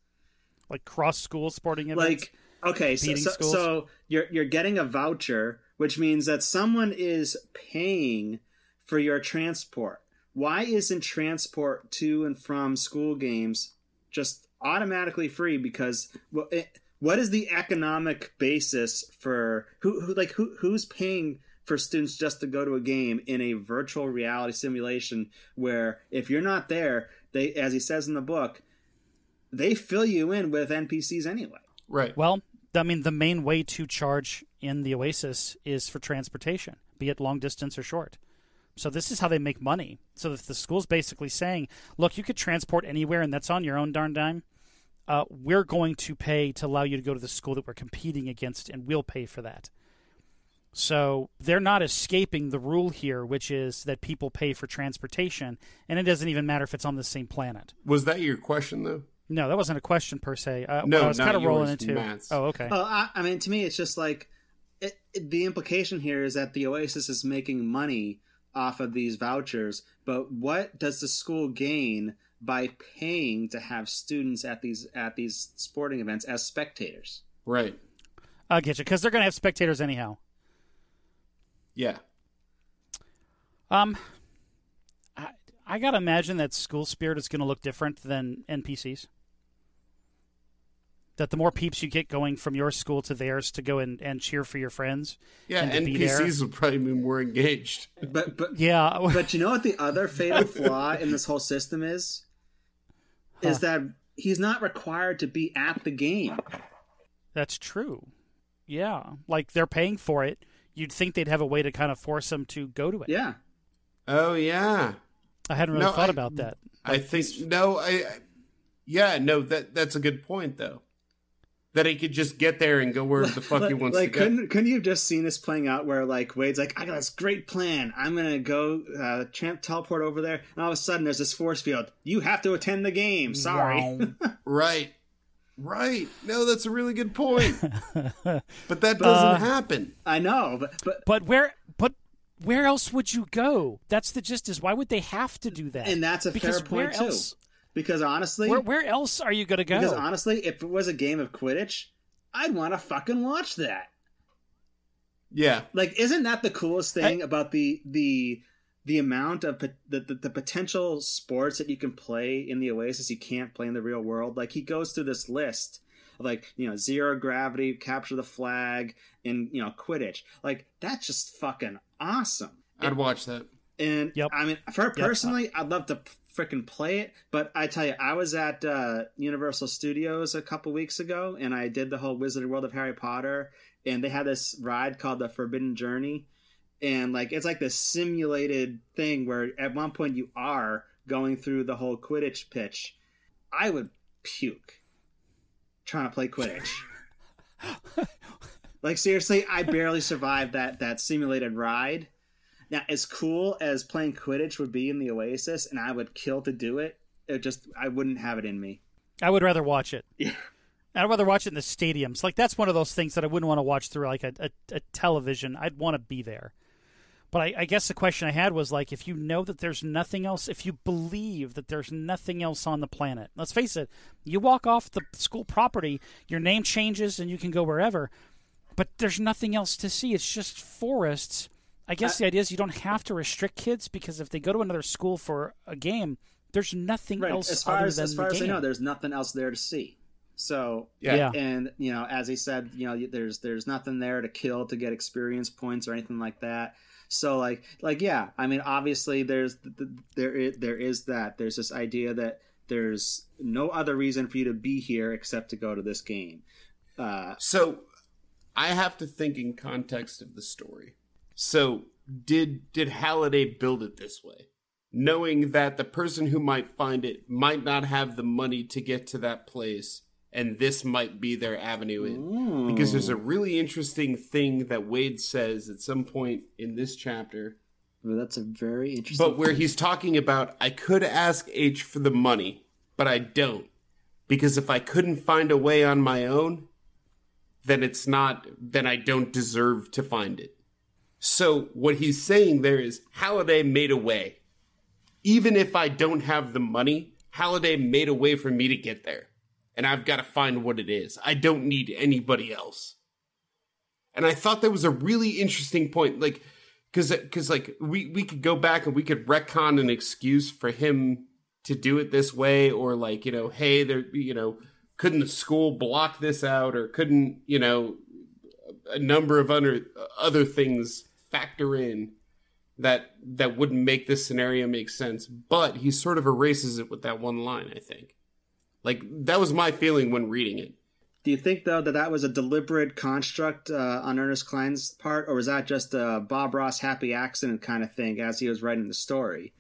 Like cross-school sporting events? Like, okay, so you're getting a voucher, which means that someone is paying for your transport. Why isn't transport to and from school games just automatically free? Because what is the economic basis for who's paying for students just to go to a game in a virtual reality simulation where if you're not there, they, as he says in the book, they fill you in with NPCs anyway. Right. Well, I mean, the main way to charge in the Oasis is for transportation, be it long distance or short. So this is how they make money. So if the school's basically saying, look, you could transport anywhere and that's on your own darn dime, we're going to pay to allow you to go to the school that we're competing against, and we'll pay for that. So they're not escaping the rule here, which is that people pay for transportation, and it doesn't even matter if it's on the same planet. Was that your question, though? No, that wasn't a question per se. No, I was kind of rolling into Matt's. Oh, okay. Well, I mean, to me, it's just like the implication here is that the Oasis is making money off of these vouchers, but what does the school gain by paying to have students at these sporting events as spectators? Right. I get you, because they're going to have spectators anyhow. Yeah. I got to imagine that school spirit is going to look different than NPCs. That the more peeps you get going from your school to theirs to go and cheer for your friends. Yeah, and NPCs would probably be more engaged. But yeah. But you know what the other fatal flaw in this whole system is? Huh. Is that he's not required to be at the game. That's true. Yeah. Like, they're paying for it. You'd think they'd have a way to kind of force him to go to it. Yeah. Oh, yeah. I hadn't really thought about that. I think, that's a good point, though. That he could just get there and go where the fuck he wants to go. Couldn't you have just seen this playing out where, like, Wade's like, I got this great plan. I'm going to go teleport over there. And all of a sudden, there's this force field. You have to attend the game. Sorry. Wow. Right. No, that's a really good point. But that doesn't happen. I know. But where else would you go? That's the gist is why would they have to do that? And that's fair point, too. Because honestly... Where else are you going to go? Because honestly, if it was a game of Quidditch, I'd want to fucking watch that. Yeah. Like, isn't that the coolest thing about the amount of the potential sports that you can play in the Oasis you can't play in the real world? Like, he goes through this list of, like, you know, zero gravity, capture the flag, and, you know, Quidditch. Like, that's just fucking awesome. I'd watch that. And, yep. I mean, personally, I'd love to... freaking play it, but I tell you, I was at Universal Studios a couple weeks ago, and I did the whole Wizarding World of Harry Potter, and they had this ride called the Forbidden Journey, and like it's like this simulated thing where at one point you are going through the whole Quidditch pitch. I would puke trying to play Quidditch. Like seriously, I barely survived that simulated ride. Now, as cool as playing Quidditch would be in the Oasis, and I would kill to do it, I wouldn't have it in me. I would rather watch it. Yeah. I'd rather watch it in the stadiums. Like, that's one of those things that I wouldn't want to watch through, like, a television. I'd want to be there. But I guess the question I had was, like, if you know that there's nothing else, if you believe that there's nothing else on the planet, let's face it, you walk off the school property, your name changes, and you can go wherever, but there's nothing else to see. It's just forests. I guess the idea is you don't have to restrict kids because if they go to another school for a game, there's nothing else other than the game. As far as I know, there's nothing else there to see. So, yeah. And, you know, as he said, you know, there's nothing there to kill to get experience points or anything like that. So, like yeah, I mean, obviously there is that. There's this idea that there's no other reason for you to be here except to go to this game. So I have to think in context of the story. So did Halliday build it this way, knowing that the person who might find it might not have the money to get to that place, and this might be their avenue in? Ooh. Because there's a really interesting thing that Wade says at some point in this chapter. Well, that's a very interesting But where point. He's talking about, I could ask H for the money, but I don't. Because if I couldn't find a way on my own, then I don't deserve to find it. So what he's saying there is Halliday made a way. Even if I don't have the money, Halliday made a way for me to get there. And I've got to find what it is. I don't need anybody else. And I thought that was a really interesting point. Like, because like we could go back and we could retcon an excuse for him to do it this way, or like, you know, hey, there, you know, couldn't the school block this out, or couldn't, you know, a number of other things factor in that wouldn't make this scenario make sense. But he sort of erases it with that one line, I think. Like, that was my feeling when reading it. Do you think, though, that was a deliberate construct on Ernest Klein's part, or was that just a Bob Ross happy accident kind of thing as he was writing the story?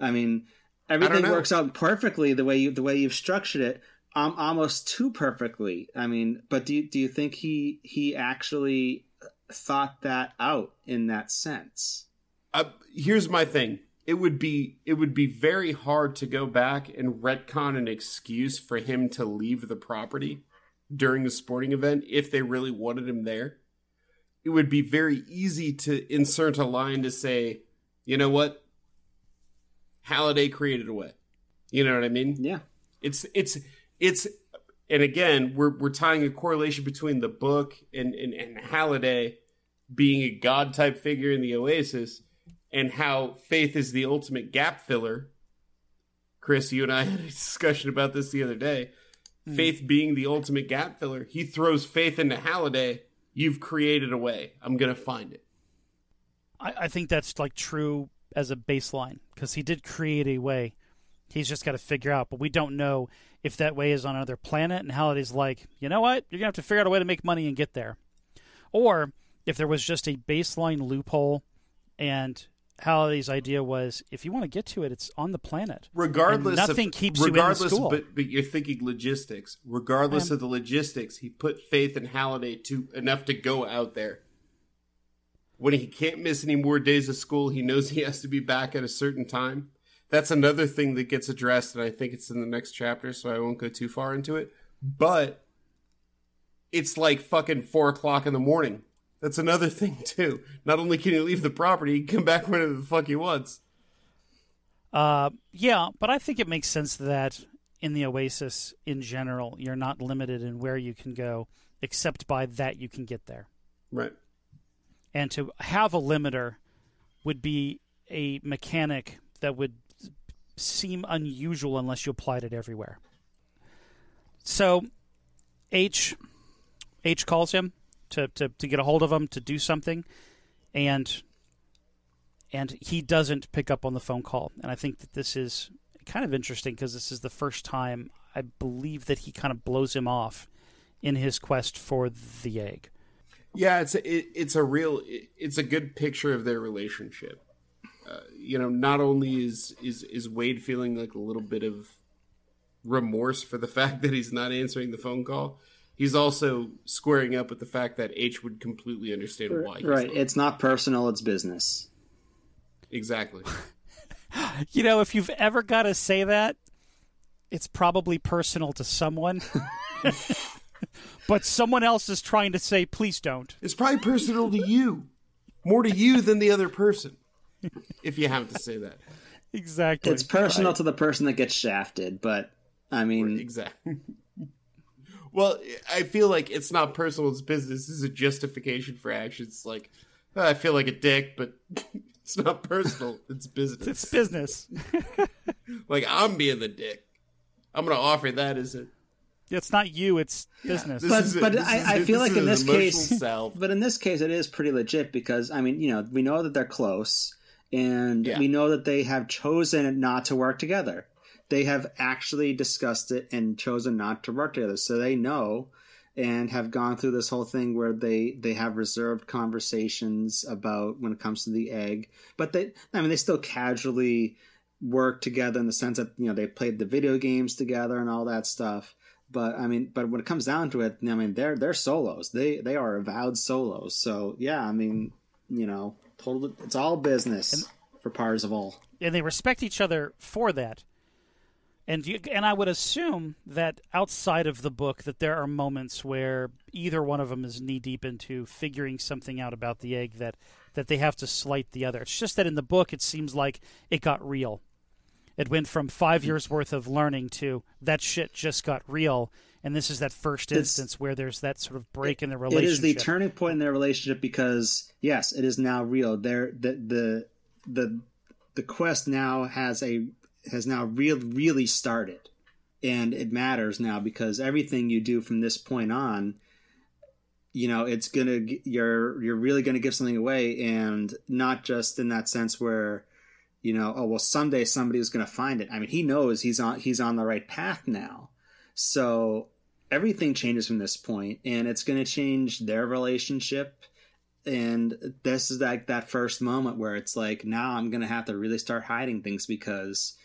I mean, everything works out perfectly the way you've structured it, almost too perfectly. I mean, but do you think he actually thought that out in that sense? Here's my thing. It would be very hard to go back and retcon an excuse for him to leave the property during a sporting event if they really wanted him there. It would be very easy to insert a line to say, you know what? Halliday created a way. You know what I mean? Yeah. It's and again, we're tying a correlation between the book and Halliday being a god type figure in the Oasis, and how faith is the ultimate gap filler. Chris, you and I had a discussion about this the other day. Faith being the ultimate gap filler. He throws faith into Halliday. You've created a way. I'm going to find it. I think that's like true as a baseline, because he did create a way. He's just got to figure out. But we don't know if that way is on another planet. And Halliday's like, you know what? You're going to have to figure out a way to make money and get there. Or if there was just a baseline loophole and Halliday's idea was, if you want to get to it, it's on the planet. Regardless, and nothing keeps you in school. But you're thinking logistics. Regardless of the logistics, he put faith in Halliday enough to go out there. When he can't miss any more days of school, he knows he has to be back at a certain time. That's another thing that gets addressed, and I think it's in the next chapter, so I won't go too far into it. But it's like fucking 4:00 in the morning. That's another thing, too. Not only can he leave the property, he can come back whenever the fuck he wants. Yeah, but I think it makes sense that in the Oasis, in general, you're not limited in where you can go, except by that you can get there. Right. And to have a limiter would be a mechanic that would seem unusual unless you applied it everywhere. So H calls him to get a hold of him, to do something, and he doesn't pick up on the phone call. And I think that this is kind of interesting, because this is the first time, I believe, that he kind of blows him off in his quest for the egg. Yeah, it's a good picture of their relationship. You know, not only is Wade feeling like a little bit of remorse for the fact that he's not answering the phone call, he's also squaring up with the fact that H would completely understand why. Right, it's not personal, it's business. Exactly. You know, if you've ever got to say that, it's probably personal to someone. But someone else is trying to say, please don't. It's probably personal to you. More to you than the other person, if you have to say that. Exactly. It's personal to the person that gets shafted, but, I mean... Exactly. Well, I feel like it's not personal, it's business. This is a justification for actions. Like, oh, I feel like a dick, but it's not personal, it's business. It's business. Like, I'm being the dick. I'm going to offer that as a... It's not you, it's business. Yeah, but I feel like in this case, it is pretty legit, because, I mean, you know, we know that they're close, and we know that they have chosen not to work together. They have actually discussed it and chosen not to work together. So they know and have gone through this whole thing where they have reserved conversations about when it comes to the egg. But they still casually work together in the sense that, you know, they played the video games together and all that stuff. But I mean, but when it comes down to it, I mean, they're solos. They are avowed solos. So yeah, I mean, you know, totally, it's all business for Parzival. And they respect each other for that. And I would assume that outside of the book, that there are moments where either one of them is knee deep into figuring something out about the egg that they have to slight the other. It's just that in the book, it seems like it got real. It went from 5 years worth of learning to that shit just got real. And this is that first instance where there's that sort of break in the relationship. It is the turning point in their relationship because yes, it is now real. The quest now has now really started, and it matters now because everything you do from this point on, you know, it's gonna you're really gonna give something away, and not just in that sense where, you know, oh well, someday somebody's gonna find it. I mean, he knows he's on the right path now, so everything changes from this point, and it's gonna change their relationship. And this is like that first moment where it's like, now I'm going to have to really start hiding things because,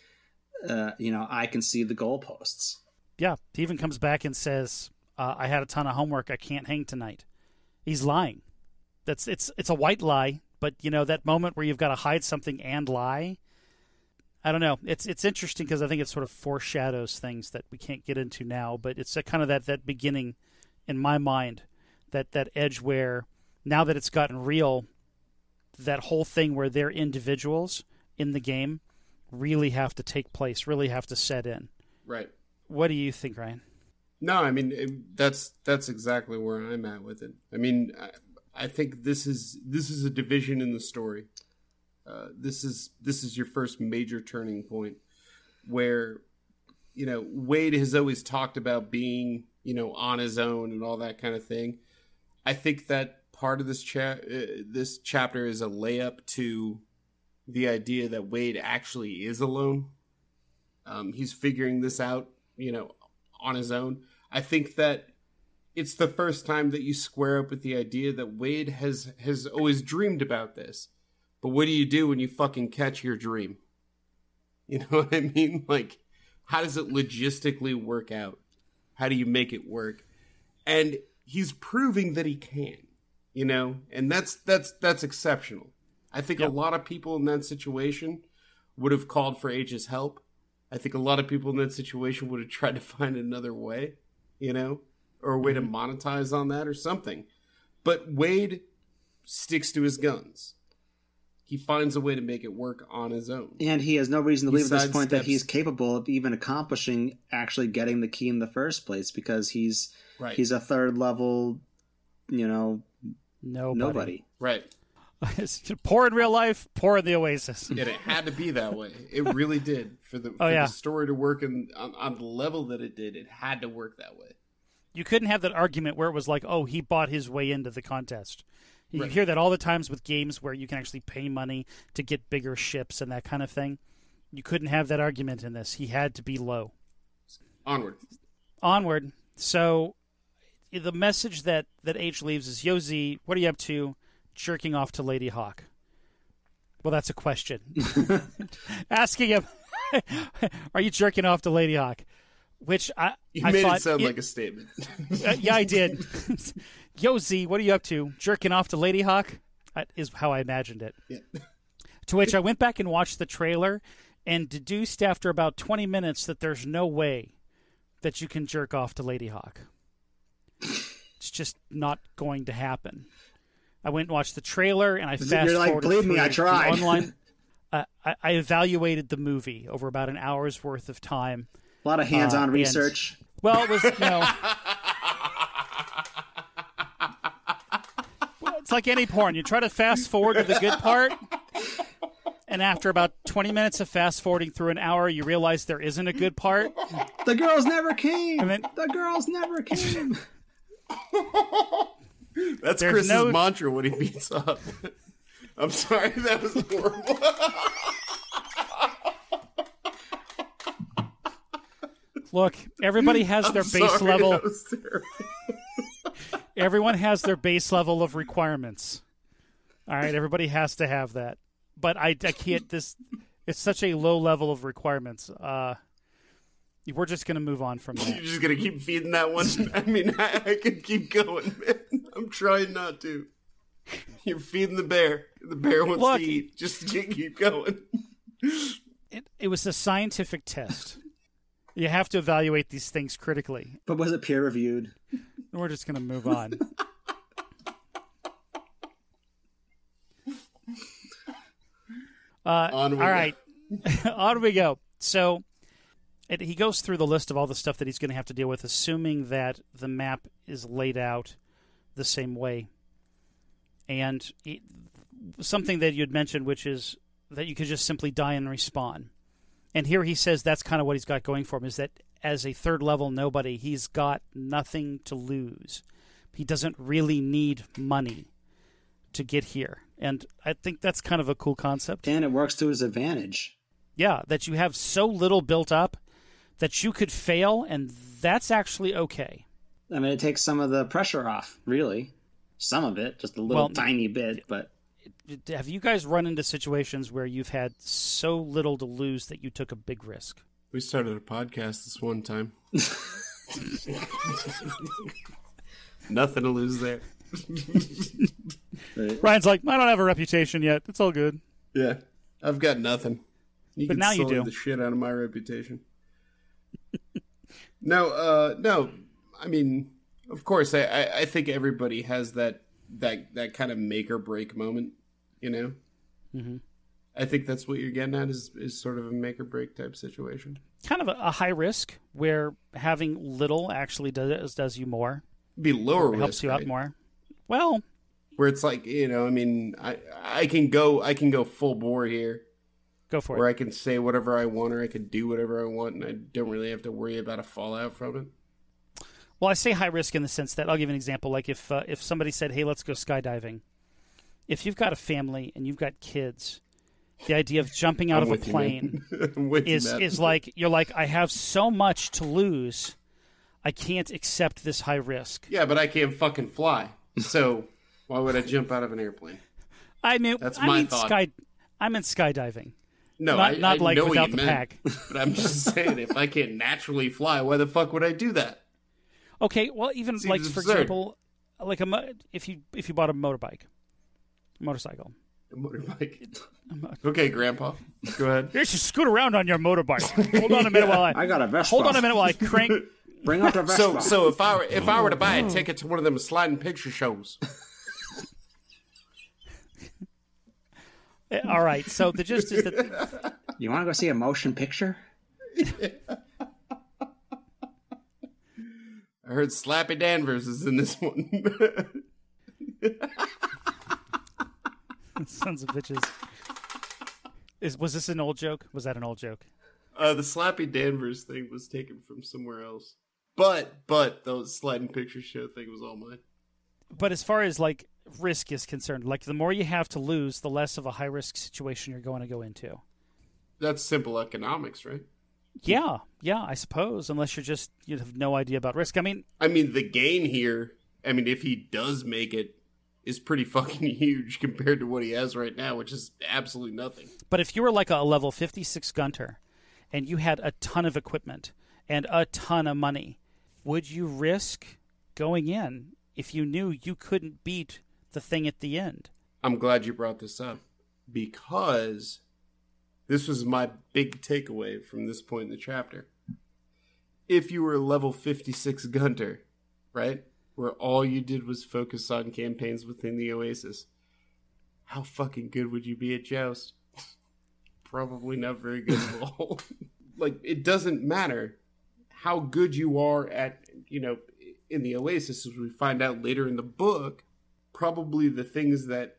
you know, I can see the goalposts. Yeah. He even comes back and says, I had a ton of homework. I can't hang tonight. He's lying. It's a white lie. But, you know, that moment where you've got to hide something and lie, I don't know. It's interesting because I think it sort of foreshadows things that we can't get into now. But it's a kind of that beginning in my mind, that edge where, now that it's gotten real, that whole thing where they're individuals in the game really have to take place, really have to set in. Right. What do you think, Ryan? No, I mean, that's exactly where I'm at with it. I mean, I think this is a division in the story. This is your first major turning point where, you know, Wade has always talked about being, you know, on his own and all that kind of thing. I think that part of this chapter is a layup to the idea that Wade actually is alone. He's figuring this out, you know, on his own. I think that it's the first time that you square up with the idea that Wade has always dreamed about this. But what do you do when you fucking catch your dream? You know what I mean? Like, how does it logistically work out? How do you make it work? And he's proving that he can. You know, and that's exceptional. I think a lot of people in that situation would have called for H's help. I think a lot of people in that situation would have tried to find another way, you know, or a way to monetize on that or something. But Wade sticks to his guns. He finds a way to make it work on his own. And he has no reason to believe at this point that he's capable of even accomplishing actually getting the key in the first place because he's a third level, you know, Nobody. Right. Poor in real life, poor in the Oasis. And it had to be that way. It really did. For the story to work on the level that it did, it had to work that way. You couldn't have that argument where it was like, oh, he bought his way into the contest. You hear that all the times with games where you can actually pay money to get bigger ships and that kind of thing. You couldn't have that argument in this. He had to be low. Onward. So the message that H leaves is, Yo, Z, what are you up to? Jerking off to Lady Hawk. Well, that's a question. Asking him, are you jerking off to Lady Hawk? Which I thought it sounded like a statement. Yeah, I did. Yo, Z, what are you up to? Jerking off to Lady Hawk? Is how I imagined it. Yeah. To which I went back and watched the trailer and deduced after about 20 minutes that there's no way that you can jerk off to Lady Hawk. It's just not going to happen. I went and watched the trailer, and I fast-forwarded. You're like, believe me, I tried. Online, I evaluated the movie over about an hour's worth of time. A lot of hands-on research. Well, it was, you know... well, it's like any porn. You try to fast-forward to the good part, and after about 20 minutes of fast-forwarding through an hour, you realize there isn't a good part. The girls never came! The girls never came! That's There's Chris's mantra when he beats up. I'm sorry, that was horrible. Look, everybody has their base level. That was terrible. everyone has their base level of requirements. All right, everybody has to have that. But I can't. This, it's such a low level of requirements. We're just gonna move on from that. You're just gonna keep feeding that one. I mean, I could keep going, man. I'm trying not to. You're feeding the bear. The bear wants to eat. Just keep going. It was a scientific test. You have to evaluate these things critically. But was it peer reviewed? We're just gonna move on. On we all right, go. On we go. So he goes through the list of all the stuff that he's going to have to deal with, assuming that the map is laid out the same way. And something that you'd mentioned, which is that you could just simply die and respawn. And here he says that's kind of what he's got going for him, is that as a third-level nobody, he's got nothing to lose. He doesn't really need money to get here. And I think that's kind of a cool concept. And it works to his advantage. Yeah, that you have so little built up that you could fail, and that's actually okay. I mean, it takes some of the pressure off, really. Some of it, just a little tiny bit. But have you guys run into situations where you've had so little to lose that you took a big risk? We started a podcast this one time. Nothing to lose there. Right. Ryan's like, I don't have a reputation yet. It's all good. Yeah, I've got nothing. But now you do the shit out of my reputation. No. I mean, of course, I think everybody has that kind of make or break moment. You know, mm-hmm. I think that's what you're getting at is sort of a make or break type situation. Kind of a high risk where having little actually does you more. It'd be lower risk. Helps you out more. Well, where it's like, you know, I mean, I can go full bore here. Go for it. Where I can say whatever I want, or I can do whatever I want, and I don't really have to worry about a fallout from it. Well, I say high risk in the sense that I'll give you an example. Like if somebody said, "Hey, let's go skydiving," if you've got a family and you've got kids, the idea of jumping out of a plane is like you're like, I have so much to lose, I can't accept this high risk. Yeah, but I can't fucking fly. So why would I jump out of an airplane? I mean, that's my thought. I meant skydiving. No, not like without the pack. But I'm just saying, if I can't naturally fly, why the fuck would I do that? Okay, well, even like for example, like if you bought a motorcycle. Okay, Grandpa, go ahead. You should scoot around on your motorbike. Hold on a minute while I got a Vespa. Hold on a minute while I crank. Bring up the Vespa. So if I were to buy a ticket to one of them sliding picture shows. All right. So the gist is that you want to go see a motion picture. I heard Slappy Danvers is in this one. Sons of bitches. Was this an old joke? Was that an old joke? The Slappy Danvers thing was taken from somewhere else. But the sliding picture show thing was all mine. But as far as like risk is concerned, like the more you have to lose, the less of a high risk situation you're going to go into. That's simple economics, right? Yeah, I suppose. Unless you have no idea about risk. I mean, the gain here. I mean, if he does make it, is pretty fucking huge compared to what he has right now, which is absolutely nothing. But if you were like a level 56 gunter, and you had a ton of equipment and a ton of money, would you risk going in if you knew you couldn't beat the thing at the end? I'm glad you brought this up, because this was my big takeaway from this point in the chapter. If you were a level 56 gunter, right, where all you did was focus on campaigns within the Oasis, how fucking good would you be at Joust? Probably not very good at all. Like, it doesn't matter how good you are at, you know, in the Oasis, as we find out later in the book, probably the things that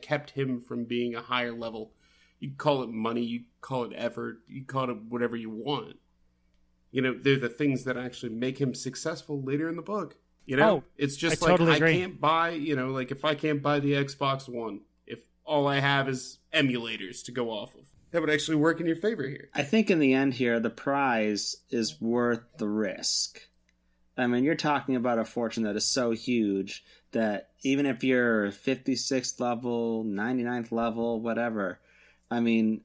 kept him from being a higher level. You call it money, you call it effort, you call it whatever you want. You know, they're the things that actually make him successful later in the book. You know, it's just I like totally agree. I can't buy, you know, like if I can't buy the Xbox One, all I have is emulators to go off of. That would actually work in your favor here. I think in the end here, the prize is worth the risk. I mean, you're talking about a fortune that is so huge that even if you're 56th level, 99th level, whatever, I mean,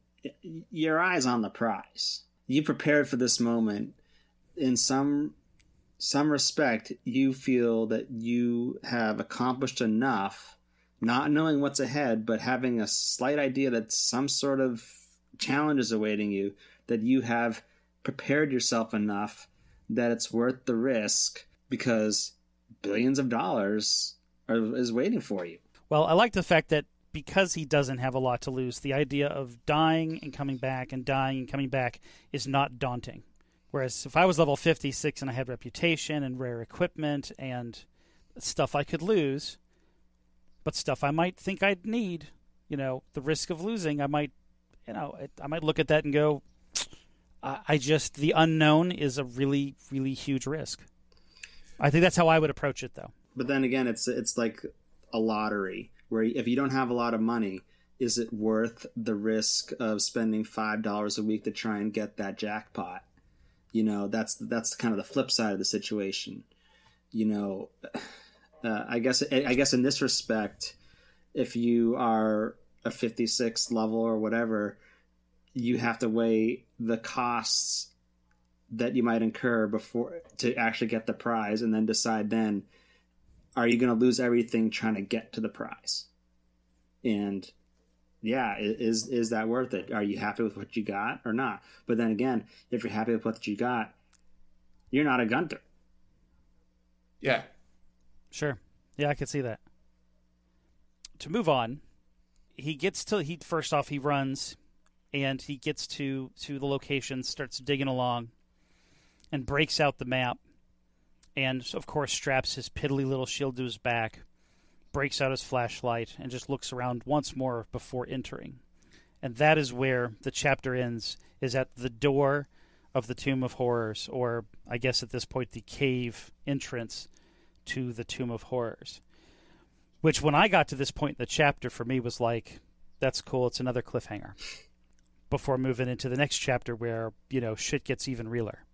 your eye's on the prize. You prepared for this moment. In some respect, you feel that you have accomplished enough, not knowing what's ahead, but having a slight idea that some sort of challenge is awaiting you, that you have prepared yourself enough that it's worth the risk because billions of dollars is waiting for you. Well, I like the fact that because he doesn't have a lot to lose, the idea of dying and coming back and dying and coming back is not daunting. Whereas if I was level 56 and I had reputation and rare equipment and stuff I could lose, but stuff I might think I'd need, you know, the risk of losing, I might look at that and go, the unknown is a really, really huge risk. I think that's how I would approach it, though. But then again, it's like a lottery where if you don't have a lot of money, is it worth the risk of spending $5 a week to try and get that jackpot? You know, that's kind of the flip side of the situation. You know, I guess in this respect, if you are a 56th level or whatever, you have to weigh the costs that you might incur before to actually get the prize, and then decide then, are you going to lose everything trying to get to the prize? And yeah, is that worth it? Are you happy with what you got or not? But then again, if you're happy with what you got, you're not a Gunter. Yeah. Sure. Yeah, I could see that. To move on, he runs and he gets to the location, starts digging along and breaks out the map and, of course, straps his piddly little shield to his back, breaks out his flashlight, and just looks around once more before entering. And that is where the chapter ends, is at the door of the Tomb of Horrors, or I guess at this point the cave entrance to the Tomb of Horrors. Which, when I got to this point in the chapter, for me was like, that's cool, it's another cliffhanger. Before moving into the next chapter where, you know, shit gets even realer.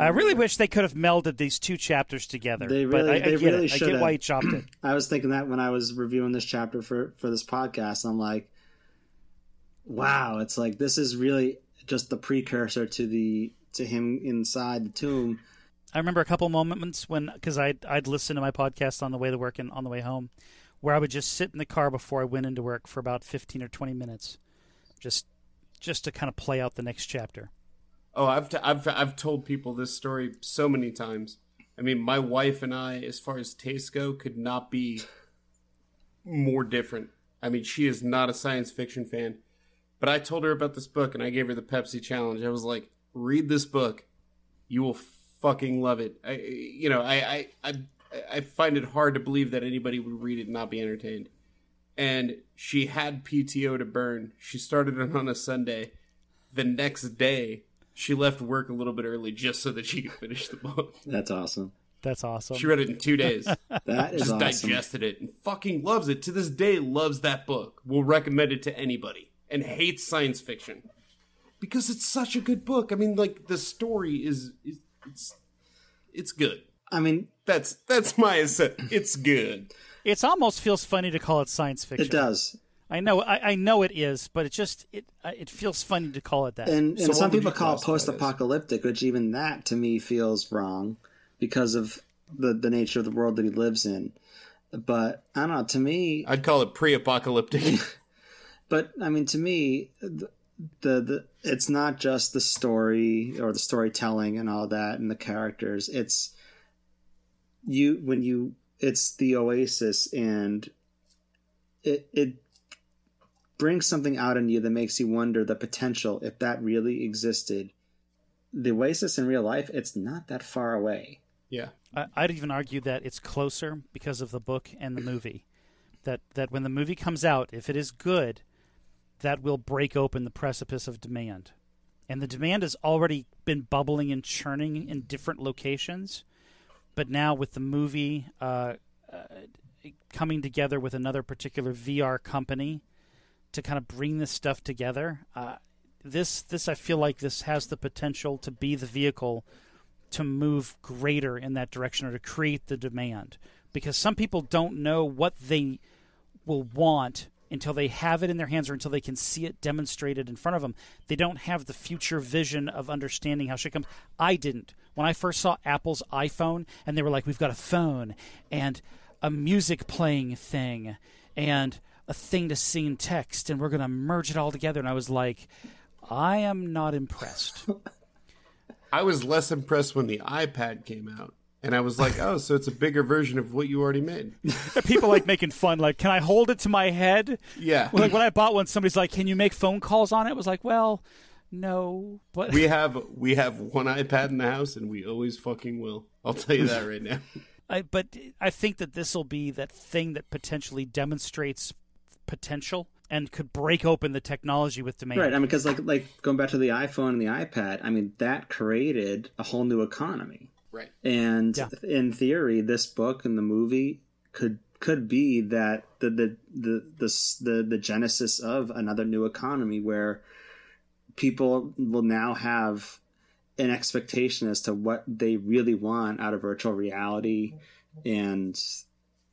I really wish they could have melded these two chapters together. I get why he chopped it. I was thinking that when I was reviewing this chapter for this podcast. I'm like, wow, it's like this is really just the precursor to him inside the tomb. I remember a couple moments when, because I'd listen to my podcast on the way to work and on the way home, where I would just sit in the car before I went into work for about 15 or 20 minutes, just to kind of play out the next chapter. Oh, I've told people this story so many times. I mean, my wife and I, as far as tastes go, could not be more different. I mean, she is not a science fiction fan. But I told her about this book, and I gave her the Pepsi challenge. I was like, read this book. You will fucking love it. I find it hard to believe that anybody would read it and not be entertained. And she had PTO to burn. She started it on a Sunday. The next day, she left work a little bit early just so that she could finish the book. That's awesome. That's awesome. She read it in 2 days. That is awesome. Just digested it and fucking loves it. To this day, loves that book. Will recommend it to anybody and hates science fiction because it's such a good book. I mean, like, the story is it's good. I mean, that's my assessment. It's good. It almost feels funny to call it science fiction. It does. I know it is, but it feels funny to call it that. And so some people call it post-apocalyptic, which even that to me feels wrong because of the nature of the world that he lives in. But I don't know, to me, I'd call it pre-apocalyptic. But I mean, to me, the it's not just the story or the storytelling and all that and the characters. It's the oasis, and it brings something out in you that makes you wonder the potential if that really existed. The oasis in real life, it's not that far away. Yeah. I'd even argue that it's closer because of the book and the movie. That when the movie comes out, if it is good, that will break open the precipice of demand. And the demand has already been bubbling and churning in different locations. But now with the movie coming together with another particular VR company to kind of bring this stuff together, this I feel like this has the potential to be the vehicle to move greater in that direction or to create the demand, because some people don't know what they will want until they have it in their hands or until they can see it demonstrated in front of them. They don't have the future vision of understanding how shit comes. I didn't. When I first saw Apple's iPhone and they were like, we've got a phone and a music playing thing and a thing to see in text and we're going to merge it all together. And I was like, I am not impressed. I was less impressed when the iPad came out. And I was like, oh, so it's a bigger version of what you already made. People like making fun, like, can I hold it to my head? Yeah. Like when I bought one, somebody's like, can you make phone calls on it? I was like, well, no. But we have one iPad in the house, and we always fucking will. I'll tell you that right now. But I think that this will be that thing that potentially demonstrates potential and could break open the technology with demand. Right. I mean, because like going back to the iPhone and the iPad, I mean, that created a whole new economy. Right. And yeah. In theory, this book and the movie could be that the genesis of another new economy where people will now have an expectation as to what they really want out of virtual reality and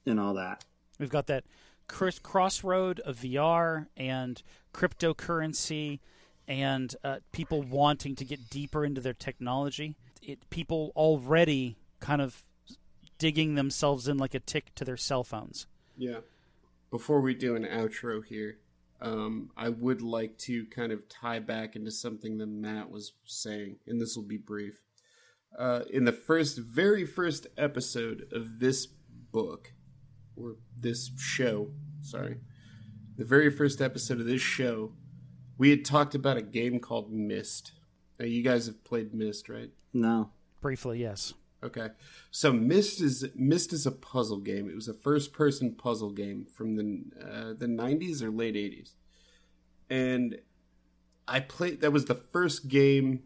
all that. We've got that crossroad of VR and cryptocurrency and people wanting to get deeper into their technology. People already kind of digging themselves in like a tick to their cell phones. Yeah. Before we do an outro here, I would like to kind of tie back into something that Matt was saying, and this will be brief. In the very first episode of this book, or this show, sorry, the very first episode of this show, we had talked about a game called Myst. Now, you guys have played Myst, right? No. Briefly, yes. Okay. So Myst is a puzzle game. It was a first-person puzzle game from the 90s or late 80s. And that was the first game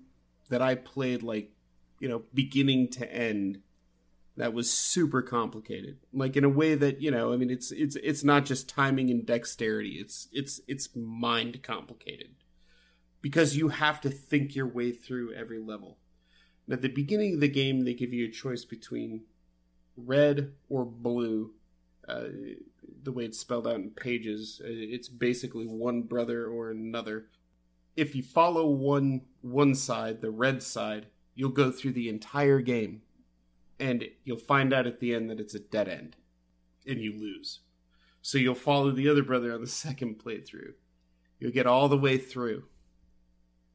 that I played, like, you know, beginning to end. That was super complicated. Like, in a way that, you know, I mean, it's not just timing and dexterity. It's mind complicated. Because you have to think your way through every level. At the beginning of the game, they give you a choice between red or blue. The way it's spelled out in pages, it's basically one brother or another. If you follow one side, the red side, you'll go through the entire game. And you'll find out at the end that it's a dead end. And you lose. So you'll follow the other brother on the second playthrough. You'll get all the way through.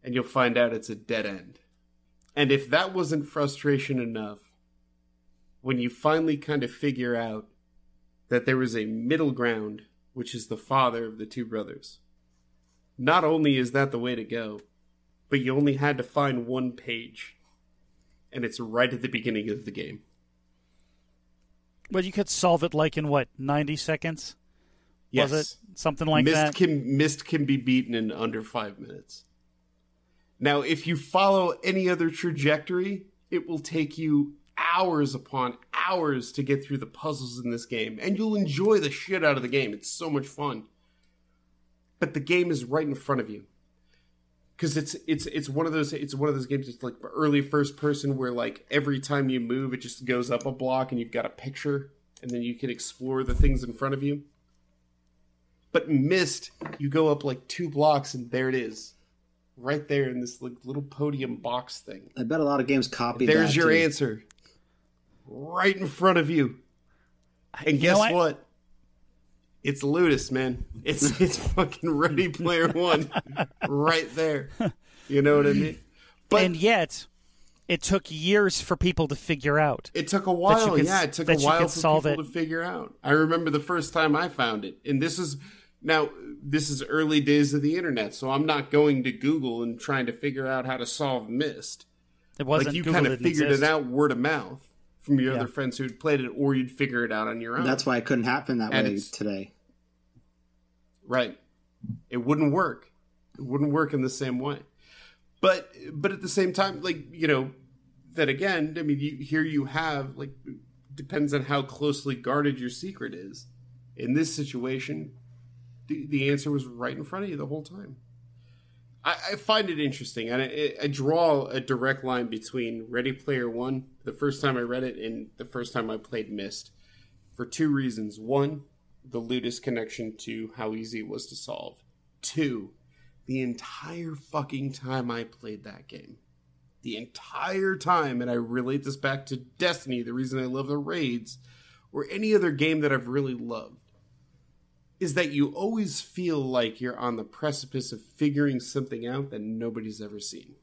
And you'll find out it's a dead end. And if that wasn't frustration enough, when you finally kind of figure out that there is a middle ground, which is the father of the two brothers, not only is that the way to go, but you only had to find one page. And it's right at the beginning of the game. Well, you could solve it like in, 90 seconds? Yes. Was it something like that? Myst can be beaten in under 5 minutes. Now, if you follow any other trajectory, it will take you hours upon hours to get through the puzzles in this game. And you'll enjoy the shit out of the game. It's so much fun. But the game is right in front of you. Because it's one of those games that's like early first person where like every time you move, it just goes up a block and you've got a picture. And then you can explore the things in front of you. But Myst, you go up like 2 blocks and there it is. Right there in this like little podium box thing. I bet a lot of games copied that. There's your answer. Right in front of you. And guess what? It's Ludus, man. It's fucking Ready Player One. Right there. You know what I mean? But, and yet, it took years for people to figure out. It took a while, It took a while for people to figure out. I remember the first time I found it. And this is early days of the internet, so I'm not going to Google and trying to figure out how to solve Myst. It wasn't like you Google kind of figured exist. It out word of mouth from your other friends who'd played it, or you'd figure it out on your own. That's why it couldn't happen that way today. Right. It wouldn't work. It wouldn't work in the same way. But at the same time, like, you know, that again, I mean, here you have, like, depends on how closely guarded your secret is. In this situation, the answer was right in front of you the whole time. I find it interesting, and I draw a direct line between Ready Player One, the first time I read it, and the first time I played Myst, for two reasons. One, the Ludus connection to how easy it was to solve. Two, the entire fucking time I played that game. The entire time, and I relate this back to Destiny, the reason I love the raids, or any other game that I've really loved, is that you always feel like you're on the precipice of figuring something out that nobody's ever seen.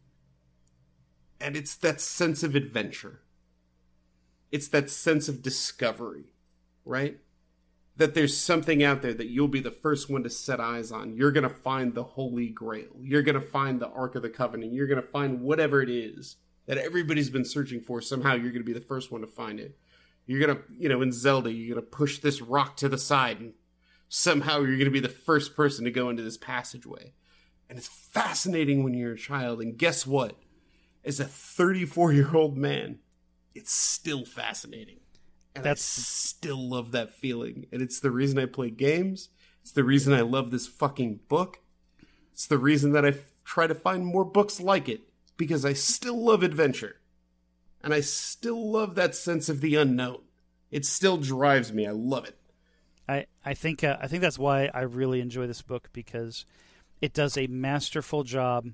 And it's that sense of adventure. It's that sense of discovery, right? That there's something out there that you'll be the first one to set eyes on. You're going to find the Holy Grail. You're going to find the Ark of the Covenant. You're going to find whatever it is that everybody's been searching for. Somehow you're going to be the first one to find it. You're going to, in Zelda, you're going to push this rock to the side, and somehow you're going to be the first person to go into this passageway. And it's fascinating when you're a child. And guess what? As a 34-year-old man, it's still fascinating. And I still love that feeling. And it's the reason I play games. It's the reason I love this fucking book. It's the reason that I try to find more books like it. Because I still love adventure. And I still love that sense of the unknown. It still drives me. I love it. I think that's why I really enjoy this book, because it does a masterful job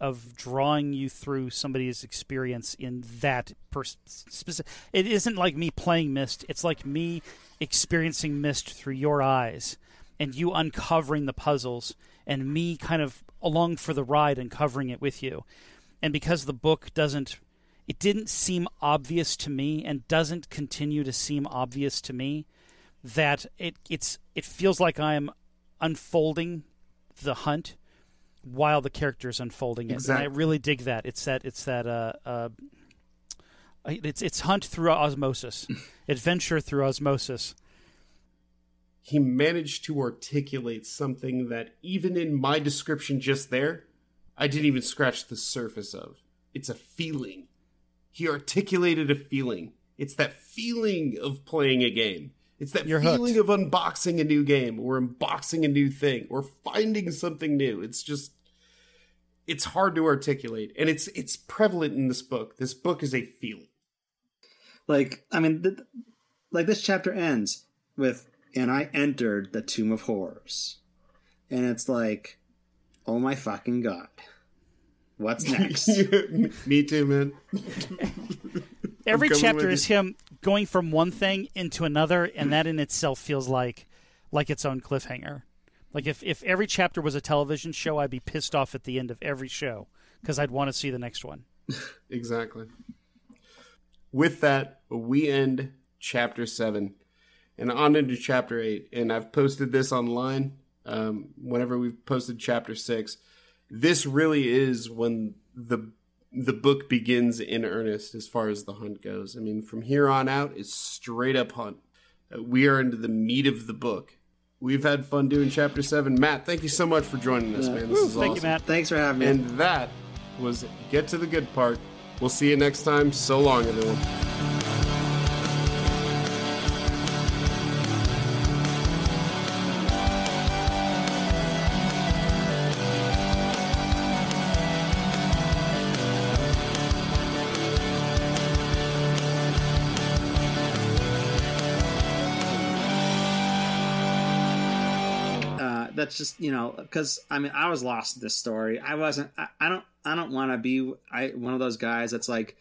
of drawing you through somebody's experience in that specific. It isn't like me playing Myst. It's like me experiencing Myst through your eyes and you uncovering the puzzles and me kind of along for the ride and covering it with you. And because the book didn't seem obvious to me and doesn't continue to seem obvious to me, that it feels like I'm unfolding the hunt while the character's unfolding it. Exactly. And I really dig that. It's hunt through osmosis, adventure through osmosis. He managed to articulate something that even in my description just there, I didn't even scratch the surface of. It's a feeling. He articulated a feeling. It's that feeling of playing a game. It's that feeling of unboxing a new game or unboxing a new thing or finding something new. It's just, it's hard to articulate. And it's prevalent in this book. This book is a feeling. This chapter ends with, and I entered the Tomb of Horrors. And it's like, oh my fucking God. What's next? Me too, man. Every chapter is him going from one thing into another, and that in itself feels like its own cliffhanger. Like if every chapter was a television show, I'd be pissed off at the end of every show because I'd want to see the next one. Exactly. With that, we end chapter 7 and on into chapter 8. And I've posted this online whenever we've posted chapter 6. This really is when the book begins in earnest as far as the hunt goes. I mean, from here on out, it's straight up hunt. We are into the meat of the book. We've had fun doing chapter 7. Matt, thank you so much for joining us, man. This is awesome. Thank you, Matt. Thanks for having me. And that was Get to the Good Part. We'll see you next time. So long, everyone. That's just, because I was lost in this story. I don't want to be one of those guys that's like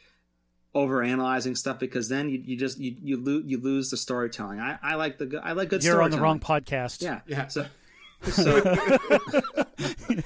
overanalyzing stuff, because then you lose the storytelling. I like good storytelling. You're on the wrong podcast. Yeah. So